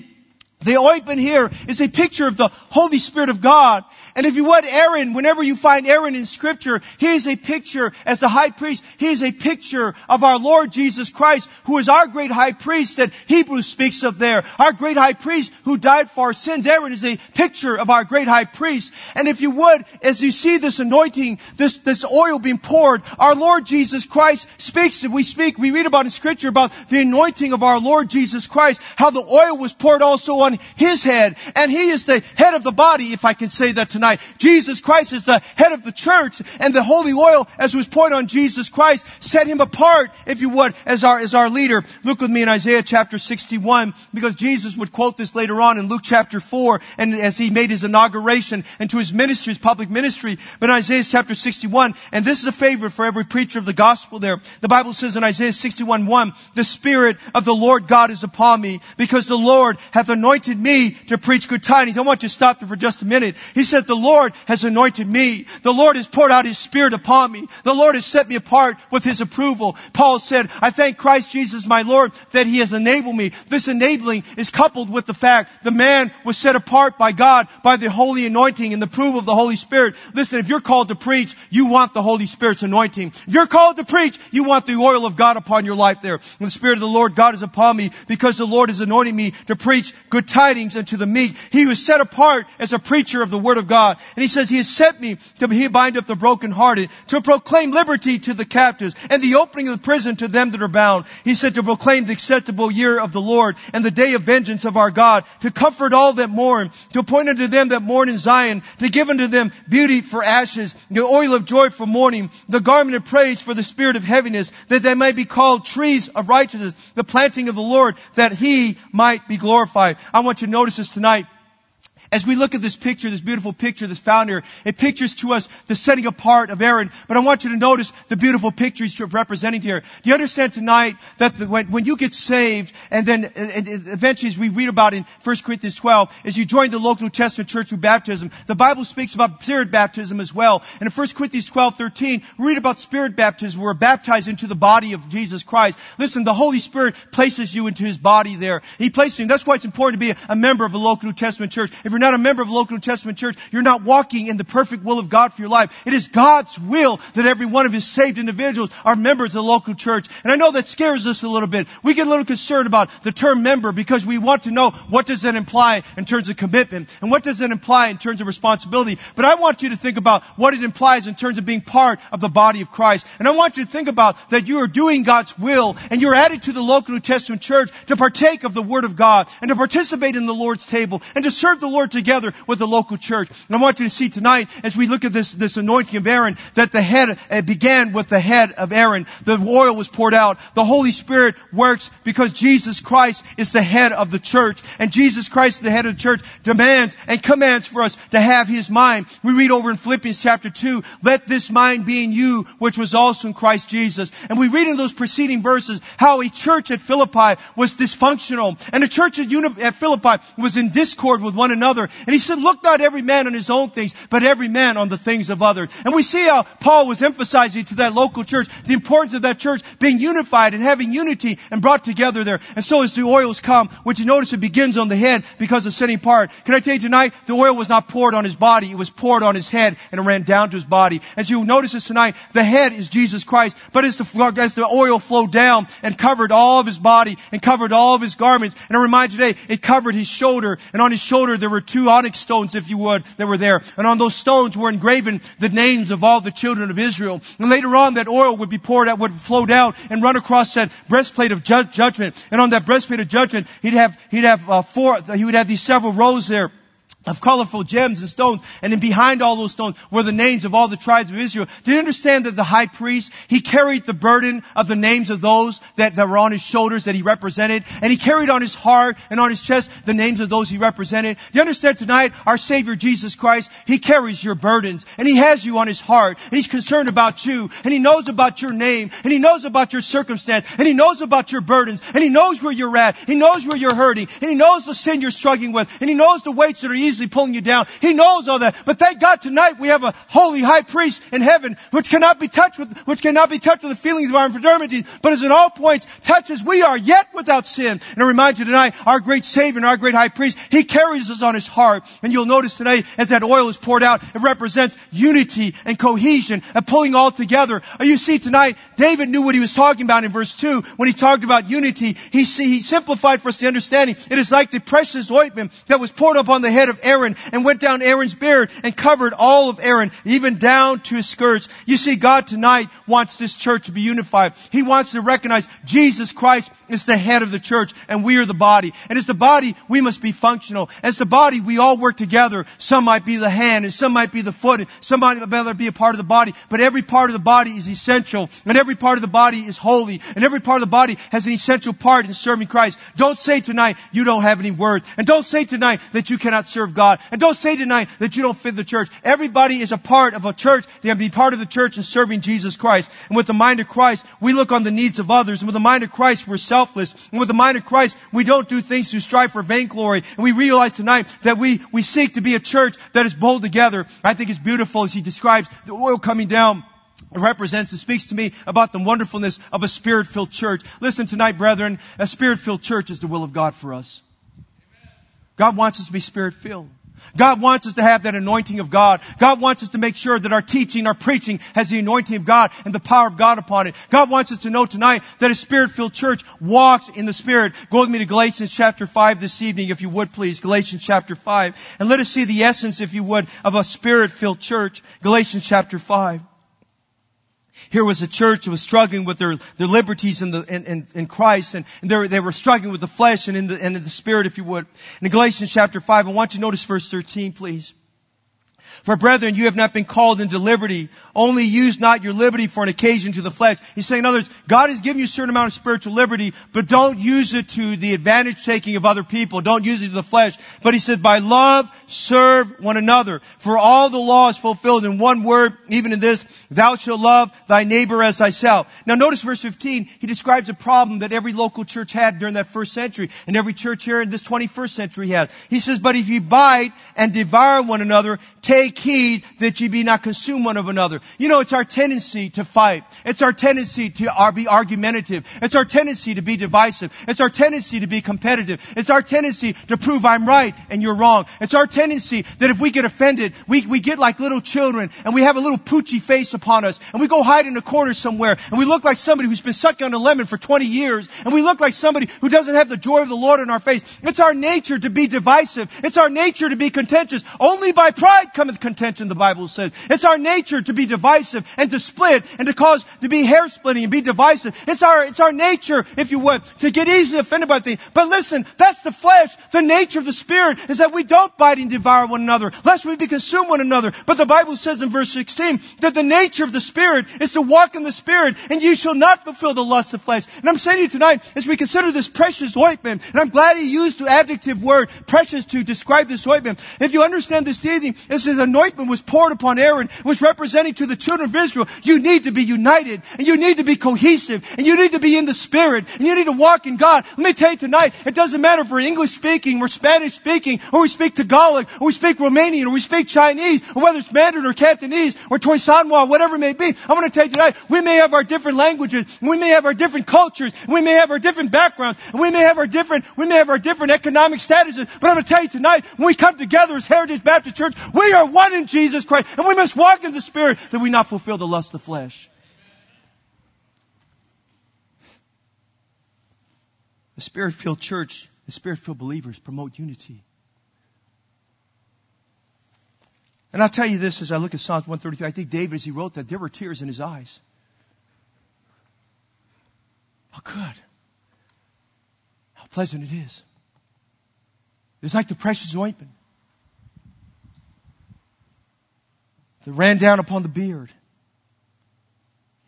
The ointment here is a picture of the Holy Spirit of God. And if you would, Aaron, whenever you find Aaron in Scripture, he is a picture, as the high priest, he is a picture of our Lord Jesus Christ, who is our great high priest that Hebrews speaks of there. Our great high priest who died for our sins. Aaron is a picture of our great high priest. And if you would, as you see this anointing, this, this oil being poured, our Lord Jesus Christ speaks, and we speak, we read about in Scripture about the anointing of our Lord Jesus Christ, how the oil was poured also on his head, and he is the head of the body, if I can say that tonight. Jesus Christ is the head of the church, and the holy oil, as was poured on Jesus Christ, set him apart, if you would, as our as our leader. Look with me in Isaiah chapter sixty-one, because Jesus would quote this later on in Luke chapter four, and as he made his inauguration into his ministry, his public ministry. But in Isaiah chapter sixty-one, and this is a favorite for every preacher of the gospel there, the Bible says in Isaiah sixty-one one, the Spirit of the Lord God is upon me, because the Lord hath anointed me to preach good tidings. I want you to stop there for just a minute. He said, the Lord has anointed me. The Lord has poured out His Spirit upon me. The Lord has set me apart with His approval. Paul said, I thank Christ Jesus my Lord that He has enabled me. This enabling is coupled with the fact the man was set apart by God by the holy anointing and the approval of the Holy Spirit. Listen, if you're called to preach, you want the Holy Spirit's anointing. If you're called to preach, you want the oil of God upon your life there. And the Spirit of the Lord God is upon me, because the Lord has anointed me to preach good tidings unto the meek. He was set apart as a preacher of the Word of God. And He says, He has sent me to bind up the brokenhearted, to proclaim liberty to the captives, and the opening of the prison to them that are bound. He said, to proclaim the acceptable year of the Lord, and the day of vengeance of our God, to comfort all that mourn, to appoint unto them that mourn in Zion, to give unto them beauty for ashes, the oil of joy for mourning, the garment of praise for the spirit of heaviness, that they may be called trees of righteousness, the planting of the Lord, that He might be glorified. I want you to notice this tonight. As we look at this picture, this beautiful picture that's found here, it pictures to us the setting apart of Aaron. But I want you to notice the beautiful picture he's representing here. Do you understand tonight that the, when, when you get saved, and then and, and eventually, as we read about in First Corinthians twelve, as you join the local New Testament church through baptism, the Bible speaks about spirit baptism as well. And in First Corinthians twelve thirteen, we read about spirit baptism. We're baptized into the body of Jesus Christ. Listen, the Holy Spirit places you into His body there. He places you. That's why it's important to be a, a member of a local New Testament church. If you're not a member of a local New Testament church, you're not walking in the perfect will of God for your life. It is God's will that every one of His saved individuals are members of the local church. And I know that scares us a little bit. We get a little concerned about the term member, because we want to know, what does that imply in terms of commitment? And what does that imply in terms of responsibility? But I want you to think about what it implies in terms of being part of the body of Christ. And I want you to think about that you are doing God's will, and you're added to the local New Testament church to partake of the Word of God, and to participate in the Lord's table, and to serve the Lord together with the local church. And I want you to see tonight, as we look at this, this anointing of Aaron, that the head uh, began with the head of Aaron. The oil was poured out. The Holy Spirit works because Jesus Christ is the head of the church. And Jesus Christ, the head of the church, demands and commands for us to have His mind. We read over in Philippians chapter two, let this mind be in you, which was also in Christ Jesus. And we read in those preceding verses how a church at Philippi was dysfunctional. And the church at, Uni- at Philippi was in discord with one another. another. And he said, look not every man on his own things, but every man on the things of others. And we see how Paul was emphasizing to that local church the importance of that church being unified and having unity and brought together there. And so as the oil is come, which you notice it begins on the head because of setting part. Can I tell you tonight, the oil was not poured on his body. It was poured on his head and it ran down to his body. As you notice this tonight, the head is Jesus Christ. But as the, as the oil flowed down and covered all of his body and covered all of his garments, and I remind you today, it covered his shoulder. And on his shoulder there were two onyx stones, if you would, that were there. And on those stones were engraven the names of all the children of Israel. And later on, that oil would be poured out, would flow down and run across that breastplate of ju- judgment. And on that breastplate of judgment, he'd have he'd have uh, four. He would have these several rows there of colorful gems and stones, and then behind all those stones were the names of all the tribes of Israel. Did you understand that the high priest, he carried the burden of the names of those that, that were on his shoulders that he represented, and he carried on his heart and on his chest the names of those he represented. Do you understand tonight, our Savior Jesus Christ, he carries your burdens, and he has you on his heart, and he's concerned about you, and he knows about your name, and he knows about your circumstance, and he knows about your burdens, and he knows where you're at, he knows where you're hurting, and he knows the sin you're struggling with, and he knows the weights that are easy easily pulling you down. He knows all that. But thank God tonight we have a holy high priest in heaven which cannot be touched with which cannot be touched with the feelings of our infirmities, but is in all points touched as we are, yet without sin. And I remind you tonight, our great Savior and our great high priest, he carries us on his heart. And you'll notice today, as that oil is poured out, it represents unity and cohesion and pulling all together. You see tonight, David knew what he was talking about in verse two when he talked about unity. He, see, he simplified for us the understanding. It is like the precious ointment that was poured upon the head of Aaron and went down Aaron's beard and covered all of Aaron, even down to his skirts. You see, God tonight wants this church to be unified. He wants to recognize Jesus Christ is the head of the church and we are the body. And as the body, we must be functional. As the body, we all work together. Some might be the hand and some might be the foot and some might be a part of the body. But every part of the body is essential and every part of the body is holy and every part of the body has an essential part in serving Christ. Don't say tonight you don't have any words, and don't say tonight that you cannot serve God. And don't say tonight that you don't fit the church. Everybody is a part of a church. They have to be part of the church in serving Jesus Christ. And with the mind of Christ, we look on the needs of others. And with the mind of Christ, we're selfless. And with the mind of Christ, we don't do things to strive for vainglory. And we realize tonight that we, we seek to be a church that is bold together. I think it's beautiful as he describes the oil coming down. It represents and speaks to me about the wonderfulness of a Spirit-filled church. Listen tonight, brethren, a Spirit-filled church is the will of God for us. God wants us to be Spirit-filled. God wants us to have that anointing of God. God wants us to make sure that our teaching, our preaching has the anointing of God and the power of God upon it. God wants us to know tonight that a Spirit-filled church walks in the Spirit. Go with me to Galatians chapter five this evening, if you would, please. Galatians chapter five. And let us see the essence, if you would, of a Spirit-filled church. Galatians chapter five. Here was a church that was struggling with their, their liberties in, the, in, in, in Christ, and, and they, were, they were struggling with the flesh and in, the, and in the Spirit, if you would. In Galatians chapter five, I want you to notice verse thirteen, please. For brethren, you have not been called into liberty. Only use not your liberty for an occasion to the flesh. He's saying, in other words, God has given you a certain amount of spiritual liberty, but don't use it to the advantage taking of other people. Don't use it to the flesh. But he said, by love, serve one another. For all the law is fulfilled in one word, even in this, thou shalt love thy neighbor as thyself. Now notice verse fifteen. He describes a problem that every local church had during that first century, and every church here in this twenty-first century has. He says, but if you bite and devour one another, take Take heed that ye be not consumed one of another. You know, it's our tendency to fight. It's our tendency to be argumentative. It's our tendency to be divisive. It's our tendency to be competitive. It's our tendency to prove I'm right and you're wrong. It's our tendency that if we get offended, we, we get like little children and we have a little poochy face upon us and we go hide in a corner somewhere and we look like somebody who's been sucking on a lemon for twenty years and we look like somebody who doesn't have the joy of the Lord in our face. It's our nature to be divisive. It's our nature to be contentious. Only by pride cometh contention, the Bible says. It's our nature to be divisive and to split and to cause to be hair splitting and be divisive. It's our it's our nature, if you would, to get easily offended by things. But listen, that's the flesh. The nature of the Spirit is that we don't bite and devour one another, lest we be consumed one another. But the Bible says in verse sixteen that the nature of the Spirit is to walk in the Spirit, and you shall not fulfill the lust of flesh. And I'm saying to you tonight, as we consider this precious ointment, and I'm glad he used the adjective word precious to describe this ointment. If you understand this evening, this is the anointment was poured upon Aaron was representing to the children of Israel, you need to be united, and you need to be cohesive, and you need to be in the Spirit, and you need to walk in God. Let me tell you tonight, it doesn't matter if we're English speaking, we're Spanish speaking, or we speak Tagalog, or we speak Romanian, or we speak Chinese, or whether it's Mandarin or Cantonese, or Toisanwa, whatever it may be. I'm going to tell you tonight, we may have our different languages, we may have our different cultures, we may have our different backgrounds, and we may have our different, we may have our different economic statuses, but I'm going to tell you tonight, when we come together as Heritage Baptist Church, we are one in Jesus Christ, and we must walk in the Spirit that we not fulfill the lust of the flesh. The Spirit-filled church, the Spirit-filled believers promote unity. And I'll tell you this as I look at Psalms one thirty-three. I think David, as he wrote that, there were tears in his eyes. How good. How pleasant it is. It's like the precious ointment that ran down upon the beard.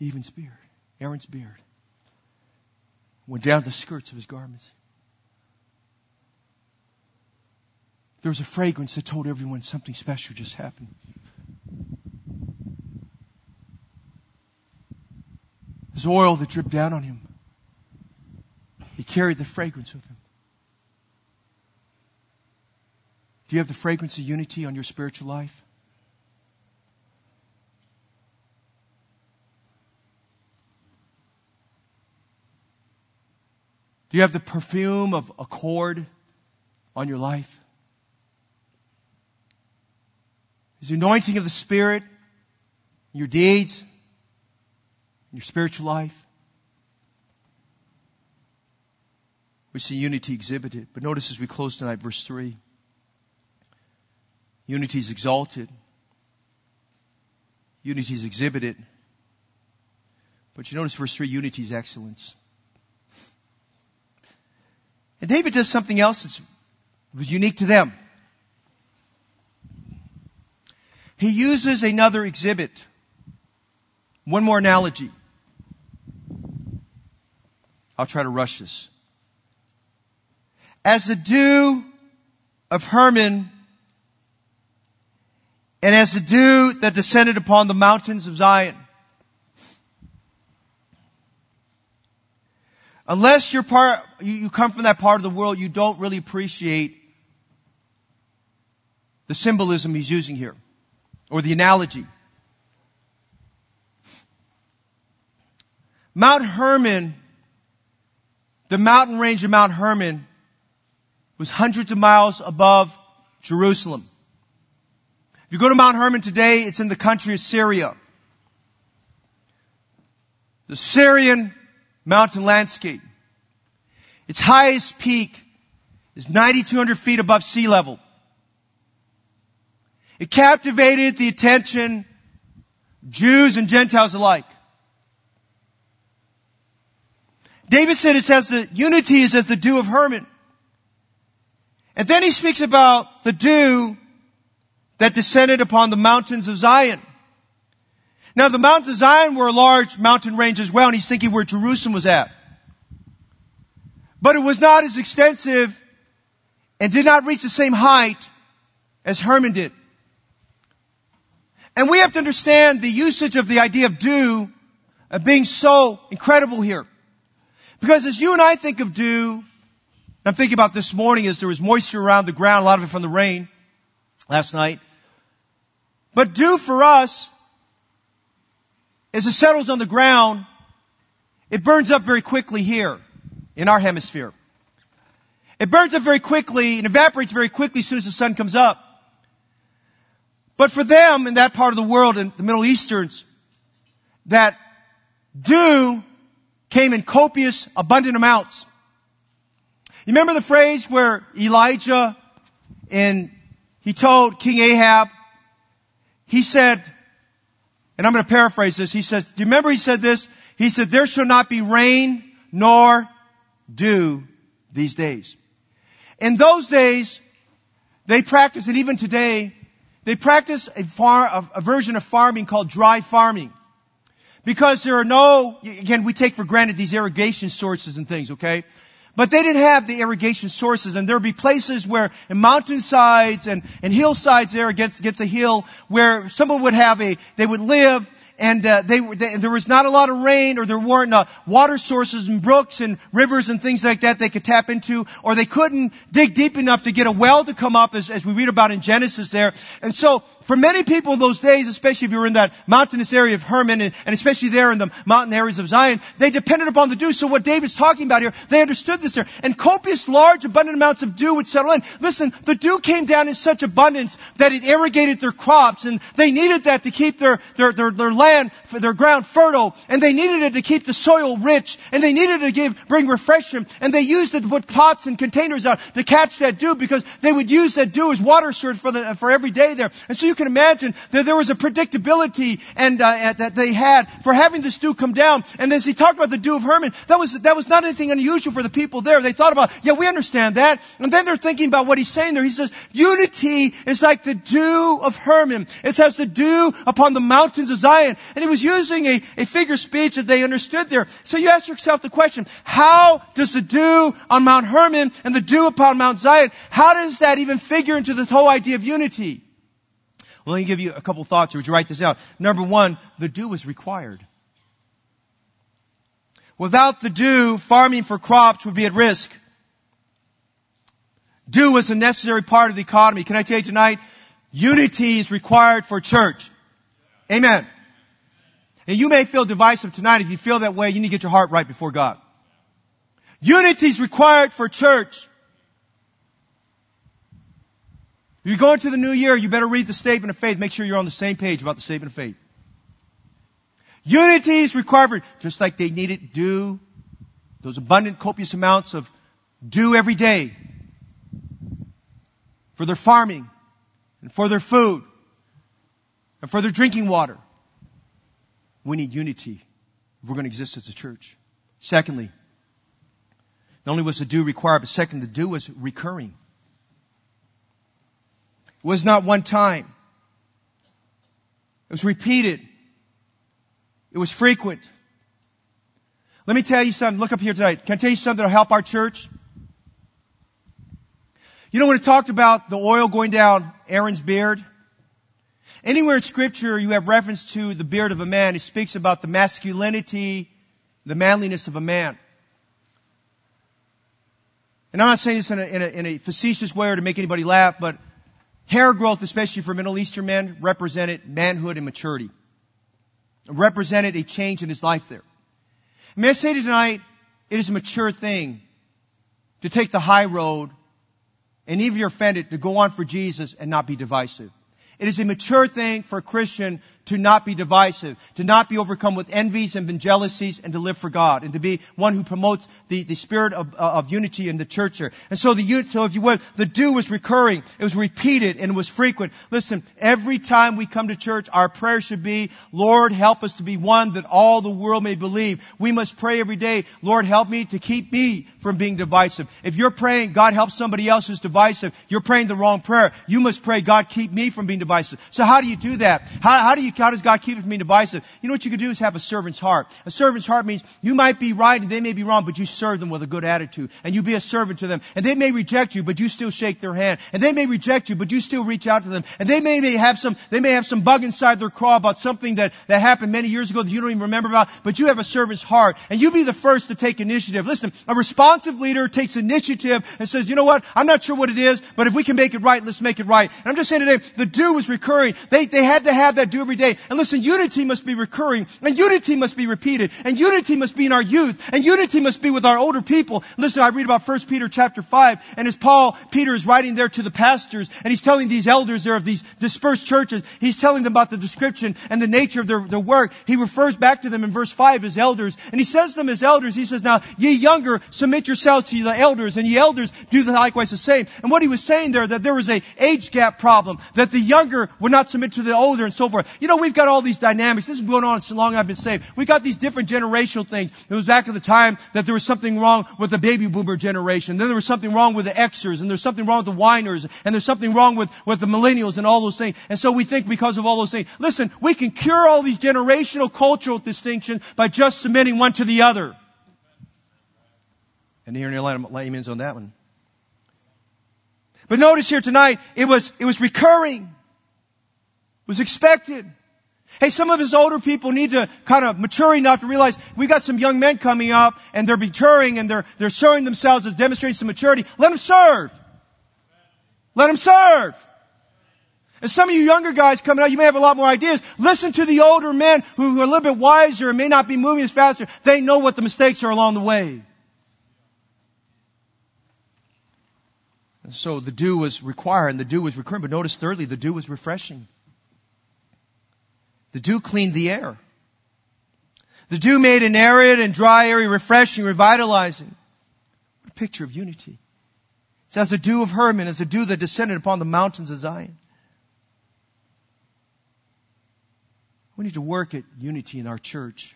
Even's beard. Aaron's beard. Went down the skirts of his garments. There was a fragrance that told everyone something special just happened. There's oil that dripped down on him. He carried the fragrance with him. Do you have the fragrance of unity on your spiritual life? Do you have the perfume of accord on your life? Is the anointing of the Spirit in your deeds, in your spiritual life? We see unity exhibited. But notice as we close tonight, verse three. Unity is exalted. Unity is exhibited. But you notice verse three, unity is excellence. And David does something else that was unique to them. He uses another exhibit. One more analogy. I'll try to rush this. As the dew of Hermon, and as the dew that descended upon the mountains of Zion. Unless you're part, you come from that part of the world, you don't really appreciate the symbolism he's using here. Or the analogy. Mount Hermon, the mountain range of Mount Hermon, was hundreds of miles above Jerusalem. If you go to Mount Hermon today, it's in the country of Syria. The Syrian mountain landscape. Its highest peak is nine thousand two hundred feet above sea level. It captivated the attention of Jews and Gentiles alike. David said it's as the unity is as the dew of Hermon. And then he speaks about the dew that descended upon the mountains of Zion. Now the mountains of Zion were a large mountain range as well, and he's thinking where Jerusalem was at. But it was not as extensive and did not reach the same height as Hermon did. And we have to understand the usage of the idea of dew of being so incredible here. Because as you and I think of dew, and I'm thinking about this morning as there was moisture around the ground, a lot of it from the rain last night. But dew for us, as it settles on the ground, it burns up very quickly here in our hemisphere. It burns up very quickly and evaporates very quickly as soon as the sun comes up. But for them, in that part of the world, in the Middle Easterns, that dew came in copious, abundant amounts. You remember the phrase where Elijah, and he told King Ahab, he said, and I'm going to paraphrase this, he says, do you remember he said this? He said, there shall not be rain nor dew these days. In those days, they practiced, and even today, they practice a, far, a version of farming called dry farming. Because there are no, again, we take for granted these irrigation sources and things, okay? But they didn't have the irrigation sources, and there would be places where, in mountainsides and, and hillsides there against, against a hill, where someone would have a, they would live, and uh, they, they there was not a lot of rain, or there weren't uh, water sources and brooks and rivers and things like that they could tap into, or they couldn't dig deep enough to get a well to come up, as, as we read about in Genesis there. And so, for many people in those days, especially if you were in that mountainous area of Hermon, and, and especially there in the mountain areas of Zion, they depended upon the dew. So what David's talking about here, they understood this there. And copious, large, abundant amounts of dew would settle in. Listen, the dew came down in such abundance that it irrigated their crops, and they needed that to keep their, their, their, their land, their ground fertile, and they needed it to keep the soil rich, and they needed it to give, bring refreshment, and they used it to put pots and containers out to catch that dew, because they would use that dew as water source for the, for every day there. And so you can imagine that there was a predictability and uh, that they had for having this dew come down. And as he talked about the dew of Hermon, that was that was not anything unusual for the people there. They thought about, yeah, we understand that. And then they're thinking about what he's saying there. He says, unity is like the dew of Hermon. It says the dew upon the mountains of Zion. And he was using a, a figure of speech that they understood there. So you ask yourself the question, how does the dew on Mount Hermon and the dew upon Mount Zion, how does that even figure into this whole idea of unity? Well, let me give you a couple thoughts. Would you write this out? Number one, the dew was required. Without the dew, farming for crops would be at risk. Dew was a necessary part of the economy. Can I tell you tonight, unity is required for church. Amen. And you may feel divisive tonight. If you feel that way, you need to get your heart right before God. Unity is required for church. You go into the new year, you better read the statement of faith. Make sure you're on the same page about the statement of faith. Unity is required, just like they needed dew, those abundant, copious amounts of dew every day for their farming and for their food and for their drinking water. We need unity if we're going to exist as a church. Secondly, not only was the dew required, but second, the dew was recurring. It was not one time. It was repeated. It was frequent. Let me tell you something. Look up here tonight. Can I tell you something that will help our church? You know, when it talked about the oil going down Aaron's beard, anywhere in Scripture you have reference to the beard of a man, it speaks about the masculinity, the manliness of a man. And I'm not saying this in a, in a, in a facetious way or to make anybody laugh, but hair growth, especially for Middle Eastern men, represented manhood and maturity. It represented a change in his life there. May I say to you tonight, it is a mature thing to take the high road, and even if you're offended, to go on for Jesus and not be divisive. It is a mature thing for a Christian to not be divisive, to not be overcome with envies and jealousies, and to live for God, and to be one who promotes the, the spirit of, of unity in the church here. And so, the, so if you would, the dew was recurring, it was repeated, and it was frequent. Listen, every time we come to church, our prayer should be, Lord, help us to be one that all the world may believe. We must pray every day, Lord, help me to keep me from being divisive. If you're praying, God help somebody else who's divisive, you're praying the wrong prayer. You must pray, God, keep me from being divisive. So how do you do that? How, how do you How does God keep it from being divisive? You know what you can do is have a servant's heart. A servant's heart means you might be right and they may be wrong, but you serve them with a good attitude. And you be a servant to them. And they may reject you, but you still shake their hand. And they may reject you, but you still reach out to them. And they may, may have some they may have some bug inside their craw about something that, that happened many years ago that you don't even remember about, but you have a servant's heart. And you be the first to take initiative. Listen, a responsive leader takes initiative and says, you know what, I'm not sure what it is, but if we can make it right, let's make it right. And I'm just saying today, the dew was recurring. They, they had to have that dew every day. And listen, unity must be recurring, and unity must be repeated, and unity must be in our youth, and unity must be with our older people. Listen, I read about First Peter chapter five, and as Paul, Peter is writing there to the pastors, and he's telling these elders there of these dispersed churches, he's telling them about the description and the nature of their, their work. He refers back to them in verse five as elders, and he says to them as elders, he says, now, ye younger, submit yourselves to the elders, and ye elders do likewise the same. And what he was saying there, that there was a age gap problem, that the younger would not submit to the older and so forth. You know, we've got all these dynamics. This has been going on so long I've been saved. We've got these different generational things. It was back at the time that there was something wrong with the baby boomer generation. Then there was something wrong with the Xers, and there's something wrong with the whiners, and there's something wrong with, with the millennials and all those things. And so we think because of all those things. Listen, we can cure all these generational cultural distinctions by just submitting one to the other. And here in your amens on that one. But notice here tonight, it was, it was recurring. It was expected. Hey, some of us older people need to kind of mature enough to realize we got some young men coming up and they're maturing and they're, they're showing themselves as demonstrating some maturity. Let them serve. Let them serve. And some of you younger guys coming out, you may have a lot more ideas. Listen to the older men who are a little bit wiser and may not be moving as faster. They know what the mistakes are along the way. And so the dew was required and the dew was recurring. But notice thirdly, the dew was refreshing. The dew cleaned the air. The dew made an arid and dry area refreshing, revitalizing. What a picture of unity. It's as the dew of Hermon, as the dew that descended upon the mountains of Zion. We need to work at unity in our church.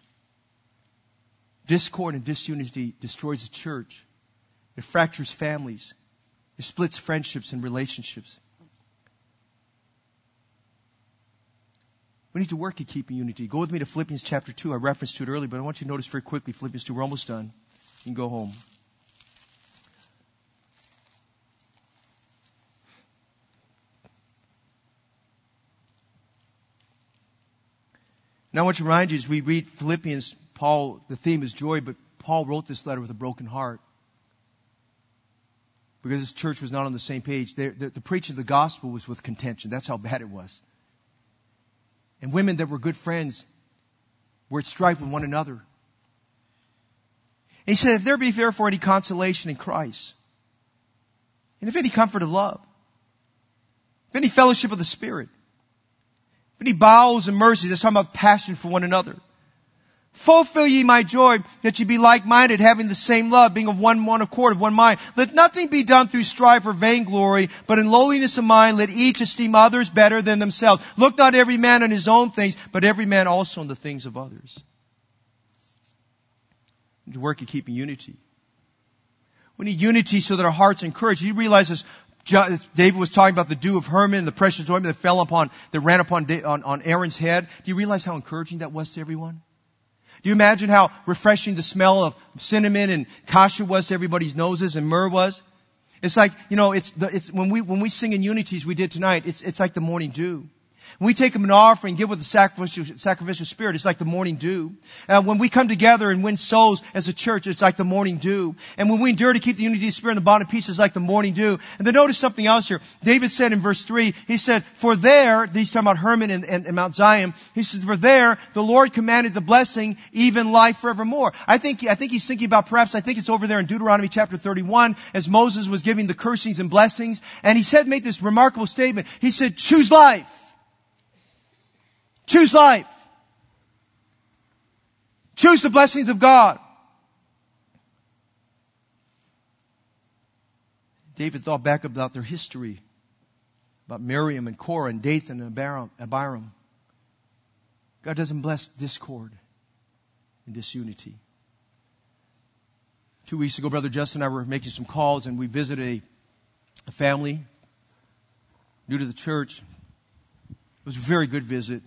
Discord and disunity destroys the church. It fractures families. It splits friendships and relationships. We need to work at keeping unity. Go with me to Philippians chapter two. I referenced to it earlier, but I want you to notice very quickly Philippians two. We're almost done. You can go home. And I want to remind you, as we read Philippians, Paul, the theme is joy, but Paul wrote this letter with a broken heart. Because his church was not on the same page. The, the, the preaching of the gospel was with contention. That's how bad it was. And women that were good friends were at strife with one another. And he said, if there be therefore any consolation in Christ, and if any comfort of love, if any fellowship of the Spirit, if any bowels and mercies, that's talking about passion for one another. Fulfill ye my joy, that ye be like-minded, having the same love, being of one, one accord, of one mind. Let nothing be done through strife or vainglory, but in lowliness of mind, let each esteem others better than themselves. Look not every man on his own things, but every man also on the things of others. And to work at keeping unity. We need unity so that our hearts are encouraged. You realize this. David was talking about the dew of Hermon and the precious ointment that fell upon, that ran upon on, on Aaron's head. Do you realize how encouraging that was to everyone? Do you imagine how refreshing the smell of cinnamon and kasha was to everybody's noses and myrrh was? It's like, you know, it's the, it's when we when we sing in unity as we did tonight, it's it's like the morning dew. When we take an offering, give with the sacrificial, sacrificial spirit, it's like the morning dew. Uh, when we come together and win souls as a church, it's like the morning dew. And when we endure to keep the unity of the Spirit and the bond of peace, it's like the morning dew. And then notice something else here. David said in verse three, he said, for there, he's talking about Hermon and, and, and Mount Zion, he said, for there the Lord commanded the blessing, even life forevermore. I think I think he's thinking about perhaps, I think it's over there in Deuteronomy chapter thirty-one, as Moses was giving the cursings and blessings. And he said, made this remarkable statement. He said, choose life. Choose life. Choose the blessings of God. David thought back about their history, about Miriam and Korah and Dathan and Abiram. God doesn't bless discord and disunity. Two weeks ago, Brother Justin and I were making some calls, and we visited a, a family new to the church. It was a very good visit.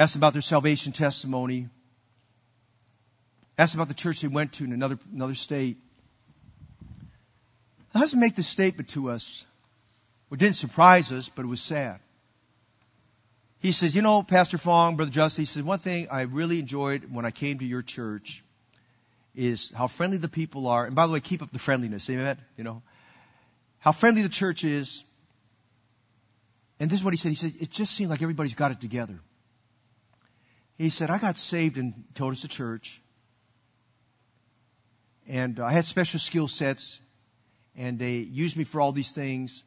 Asked about their salvation testimony. Asked about the church they went to in another, another state. The husband made this statement to us. It didn't surprise us, but it was sad. He says, you know, Pastor Fong, Brother Justin, he says, one thing I really enjoyed when I came to your church is how friendly the people are. And by the way, keep up the friendliness. Amen. You know, how friendly the church is. And this is what he said. He said, it just seemed like everybody's got it together. He said, I got saved and told us to church. And I had special skill sets. And they used me for all these things.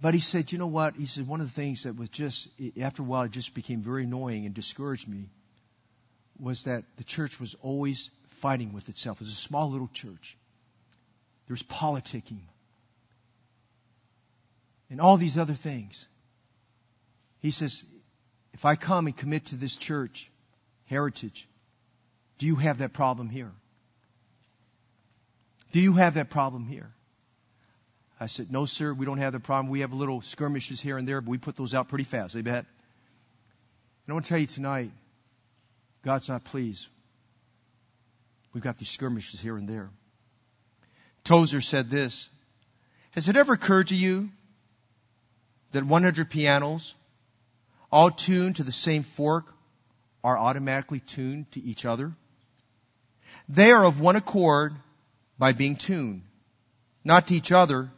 But he said, you know what? He said, one of the things that was just, after a while, it just became very annoying and discouraged me, was that the church was always fighting with itself. It was a small little church. There was politicking. And all these other things. He says, if I come and commit to this church heritage, do you have that problem here? Do you have that problem here? I said, no, sir, we don't have the problem. We have little skirmishes here and there, but we put those out pretty fast. Amen. And I want to tell you tonight, God's not pleased We've got these skirmishes here and there. Tozer said this, has it ever occurred to you that one hundred pianos, all tuned to the same fork, are automatically tuned to each other? They are of one accord by being tuned, not to each other,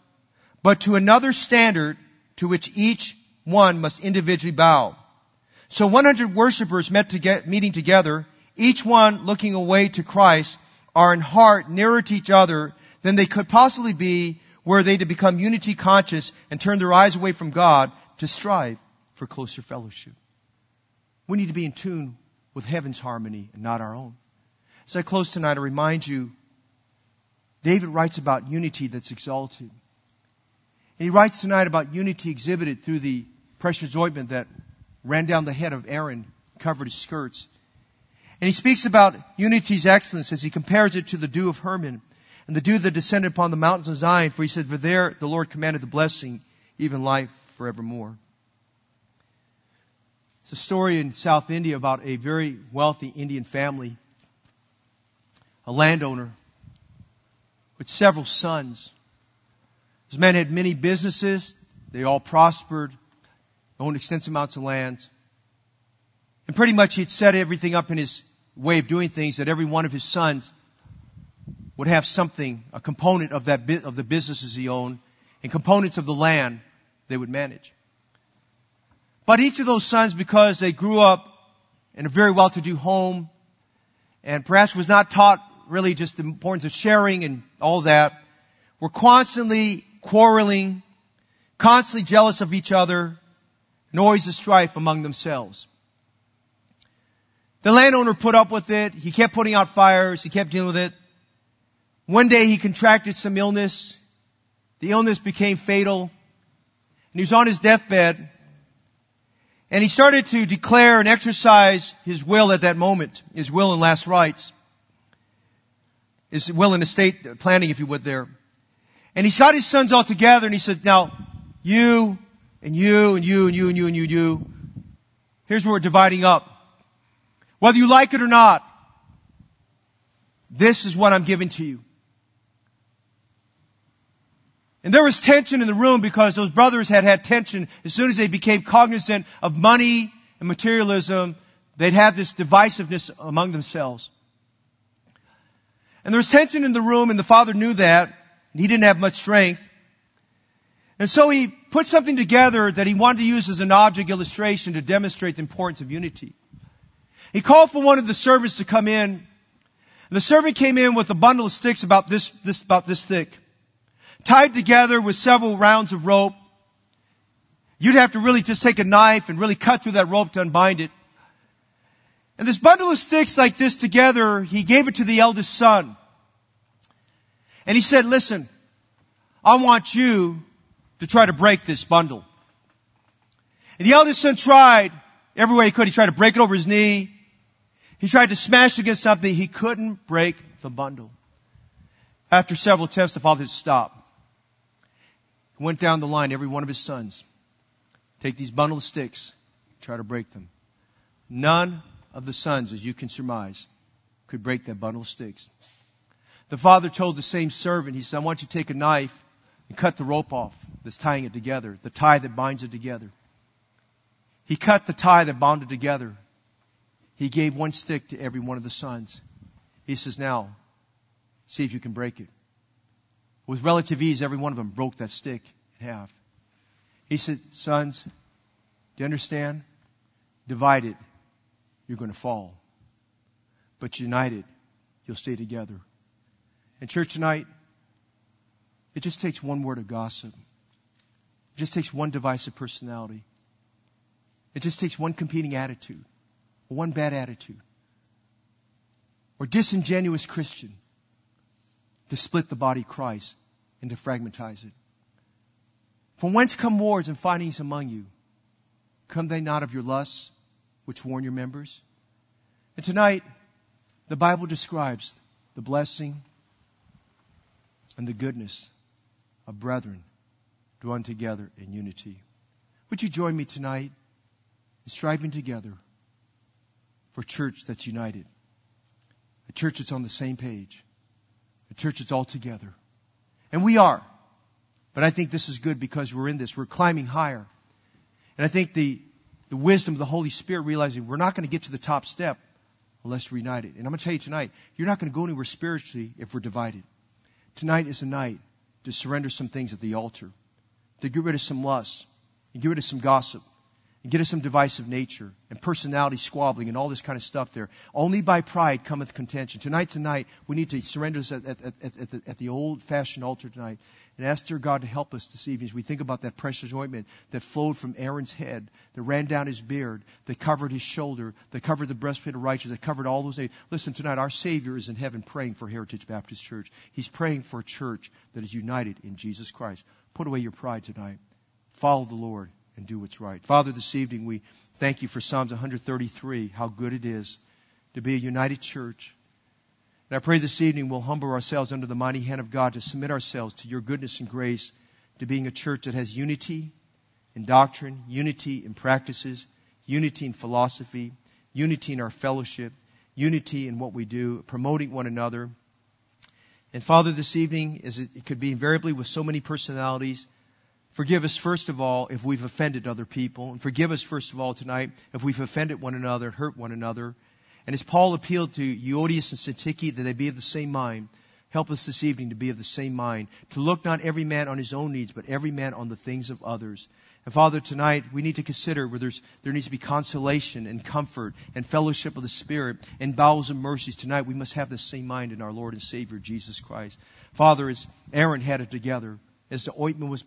but to another standard to which each one must individually bow. So one hundred worshipers met to get, meeting together, each one looking away to Christ, are in heart nearer to each other than they could possibly be were they to become unity conscious and turn their eyes away from God to strive for closer fellowship. We need to be in tune with heaven's harmony and not our own. As I close tonight, I remind you, David writes about unity that's exalted. And he writes tonight about unity exhibited through the precious ointment that ran down the head of Aaron, covered his skirts. And he speaks about unity's excellence as he compares it to the dew of Hermon and the dew that descended upon the mountains of Zion. For he said, for there the Lord commanded the blessing, even life forevermore. It's a story in South India about a very wealthy Indian family, a landowner with several sons. His men had many businesses. They all prospered, owned extensive amounts of land. And pretty much he'd set everything up in his way of doing things that every one of his sons would have something, a component of that of the businesses he owned and components of the land they would manage. But each of those sons, because they grew up in a very well-to-do home and perhaps was not taught really just the importance of sharing and all that, were constantly quarreling, constantly jealous of each other, and always a strife among themselves. The landowner put up with it. He kept putting out fires. He kept dealing with it. One day he contracted some illness. The illness became fatal. And he was on his deathbed. And he started to declare and exercise his will at that moment, his will and last rites, his will and estate planning, if you would, there. And he's got his sons all together, and he said, now, you and you and you and you and you and you and you, here's where we're dividing up. Whether you like it or not, this is what I'm giving to you. And there was tension in the room because those brothers had had tension. As soon as they became cognizant of money and materialism, they'd had this divisiveness among themselves. And there was tension in the room, and the father knew that, and he didn't have much strength. And so he put something together that he wanted to use as an object illustration to demonstrate the importance of unity. He called for one of the servants to come in. And the servant came in with a bundle of sticks about this, this, about this thick, tied together with several rounds of rope. You'd have to really just take a knife and really cut through that rope to unbind it. And this bundle of sticks like this together, he gave it to the eldest son. And he said, listen, I want you to try to break this bundle. And the eldest son tried every way he could. He tried to break it over his knee. He tried to smash against something. He couldn't break the bundle. After several attempts, the father stopped. He went down the line, every one of his sons. Take these bundle of sticks, try to break them. None of the sons, as you can surmise, could break that bundle of sticks. The father told the same servant, he said, I want you to take a knife and cut the rope off that's tying it together, the tie that binds it together. He cut the tie that bound it together. He gave one stick to every one of the sons. He says, now, see if you can break it. With relative ease, every one of them broke that stick in half. He said, sons, do you understand? Divide it, you're going to fall. But unite it, you'll stay together. And church tonight, it just takes one word of gossip. It just takes one divisive personality. It just takes one competing attitude, one bad attitude, or disingenuous Christian to split the body of Christ and to fragmentize it. From whence come wars and fightings among you? Come they not of your lusts, which warn your members? And tonight, the Bible describes the blessing and the goodness of brethren dwelling together in unity. Would you join me tonight? Striving together for a church that's united, a a church that's on the same page, a church that's all together. And we are. But I think this is good because we're in this. We're climbing higher. And I think the, the wisdom of the Holy Spirit realizing we're not going to get to the top step unless we're united. And I'm going to tell you tonight, you're not going to go anywhere spiritually if we're divided. Tonight is a night to surrender some things at the altar, to get rid of some lust, and get rid of some gossip, and get rid of some divisive nature, and personality squabbling, and all this kind of stuff there. Only by pride cometh contention. Tonight, tonight, we need to surrender this at, at, at, at, the, at the old-fashioned altar tonight, and ask dear God to help us this evening as we think about that precious ointment that flowed from Aaron's head, that ran down his beard, that covered his shoulder, that covered the breastplate of righteousness, that covered all those things. Listen, tonight, our Savior is in heaven praying for Heritage Baptist Church. He's praying for a church that is united in Jesus Christ. Put away your pride tonight. Follow the Lord and do what's right. Father, this evening we thank you for Psalms one thirty-three, how good it is to be a united church. And I pray this evening we'll humble ourselves under the mighty hand of God to submit ourselves to your goodness and grace, to being a church that has unity in doctrine, unity in practices, unity in philosophy, unity in our fellowship, unity in what we do, promoting one another. And Father, this evening, as it could be invariably with so many personalities, forgive us, first of all, if we've offended other people. And forgive us, first of all, tonight, if we've offended one another and hurt one another. And as Paul appealed to Euodius and Syntyche that they be of the same mind, help us this evening to be of the same mind, to look not every man on his own needs, but every man on the things of others. And Father, tonight we need to consider where there's, there needs to be consolation and comfort and fellowship of the Spirit and bowels and mercies. Tonight we must have the same mind in our Lord and Savior, Jesus Christ. Father, as Aaron had it together, as the ointment was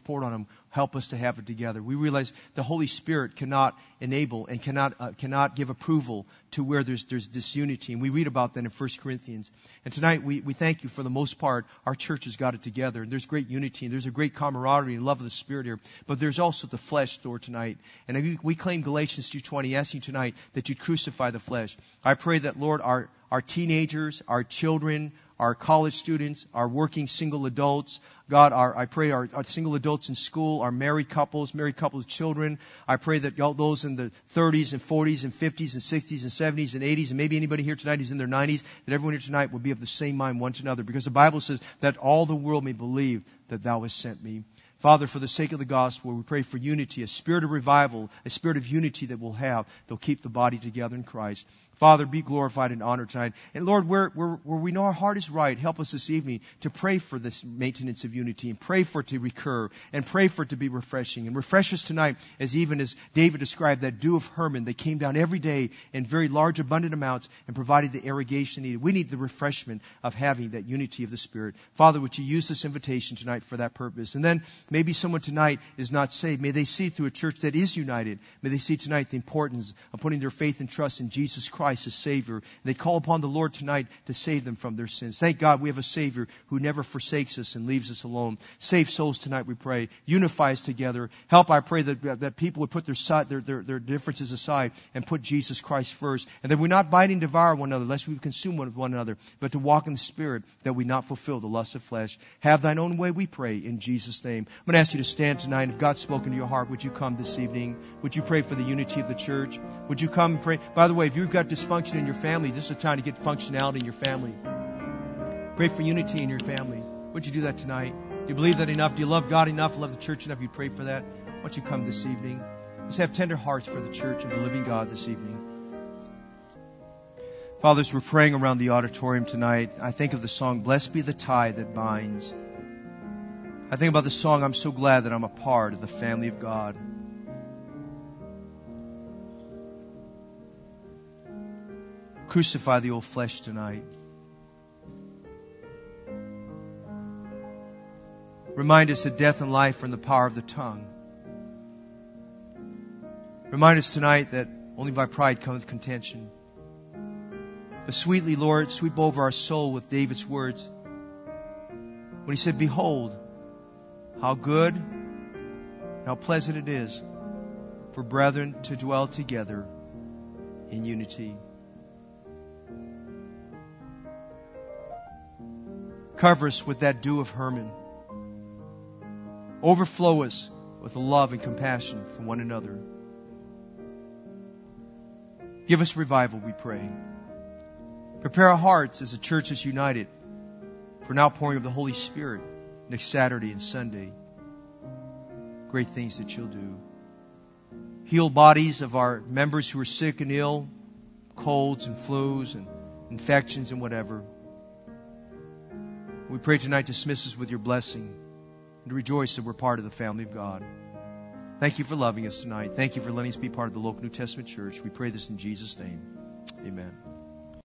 poured on him, help us to have it together. We realize the Holy Spirit cannot enable and cannot uh, cannot give approval to where there's there's disunity. And we read about that in First Corinthians. And tonight we, we thank you for the most part. Our church has got it together. And there's great unity. And there's a great camaraderie and love of the Spirit here. But there's also the flesh, Lord, tonight. And we claim Galatians two twenty, asking tonight that you crucify the flesh. I pray that, Lord, our, our teenagers, our children, our college students, our working single adults, God, our, I pray our, our single adults in school, our married couples, married couples, children. I pray that all those in the thirties and forties and fifties and sixties and seventies and eighties, and maybe anybody here tonight who's in their nineties, that everyone here tonight would be of the same mind one to another, because the Bible says that all the world may believe that thou hast sent me. Father, for the sake of the gospel, we pray for unity, a spirit of revival, a spirit of unity that we'll have. They'll keep the body together in Christ. Father, be glorified and honored tonight. And Lord, where, where, where we know our heart is right, help us this evening to pray for this maintenance of unity and pray for it to recur and pray for it to be refreshing. And refresh us tonight, as even as David described that dew of Hermon that came down every day in very large, abundant amounts and provided the irrigation needed. We need the refreshment of having that unity of the Spirit. Father, would you use this invitation tonight for that purpose? And then, maybe someone tonight is not saved. May they see through a church that is united. May they see tonight the importance of putting their faith and trust in Jesus Christ as Savior. And they call upon the Lord tonight to save them from their sins. Thank God we have a Savior who never forsakes us and leaves us alone. Save souls tonight, we pray. Unify us together. Help, I pray, that, that people would put their, side, their, their, their differences aside and put Jesus Christ first. And that we not bite and devour one another, lest we consume one, one another, but to walk in the Spirit, that we not fulfill the lust of flesh. Have thine own way, we pray, in Jesus' name. I'm going to ask you to stand tonight. If God's spoken to your heart, would you come this evening? Would you pray for the unity of the church? Would you come and pray? By the way, if you've got dysfunction in your family, this is a time to get functionality in your family. Pray for unity in your family. Would you do that tonight? Do you believe that enough? Do you love God enough? Love the church enough? You pray for that? Why don't you come this evening? Let's have tender hearts for the church and the living God this evening. Fathers, we're praying around the auditorium tonight. I think of the song, "Blessed Be the Tie That Binds." I think about the song, "I'm so glad that I'm a part of the family of God." Crucify the old flesh tonight. Remind us that death and life are in the power of the tongue. Remind us tonight that only by pride cometh contention. But sweetly, Lord, sweep over our soul with David's words when he said, "Behold, how good and how pleasant it is for brethren to dwell together in unity." Cover us with that dew of Hermon. Overflow us with the love and compassion for one another. Give us revival, we pray. Prepare our hearts as a church that's united for an outpouring of the Holy Spirit next Saturday and Sunday. Great things that you'll do. Heal bodies of our members who are sick and ill, colds and flus and infections and whatever. We pray tonight, dismiss us with your blessing and rejoice that we're part of the family of God. Thank you for loving us tonight. Thank you for letting us be part of the local New Testament church. We pray this in Jesus' name. Amen.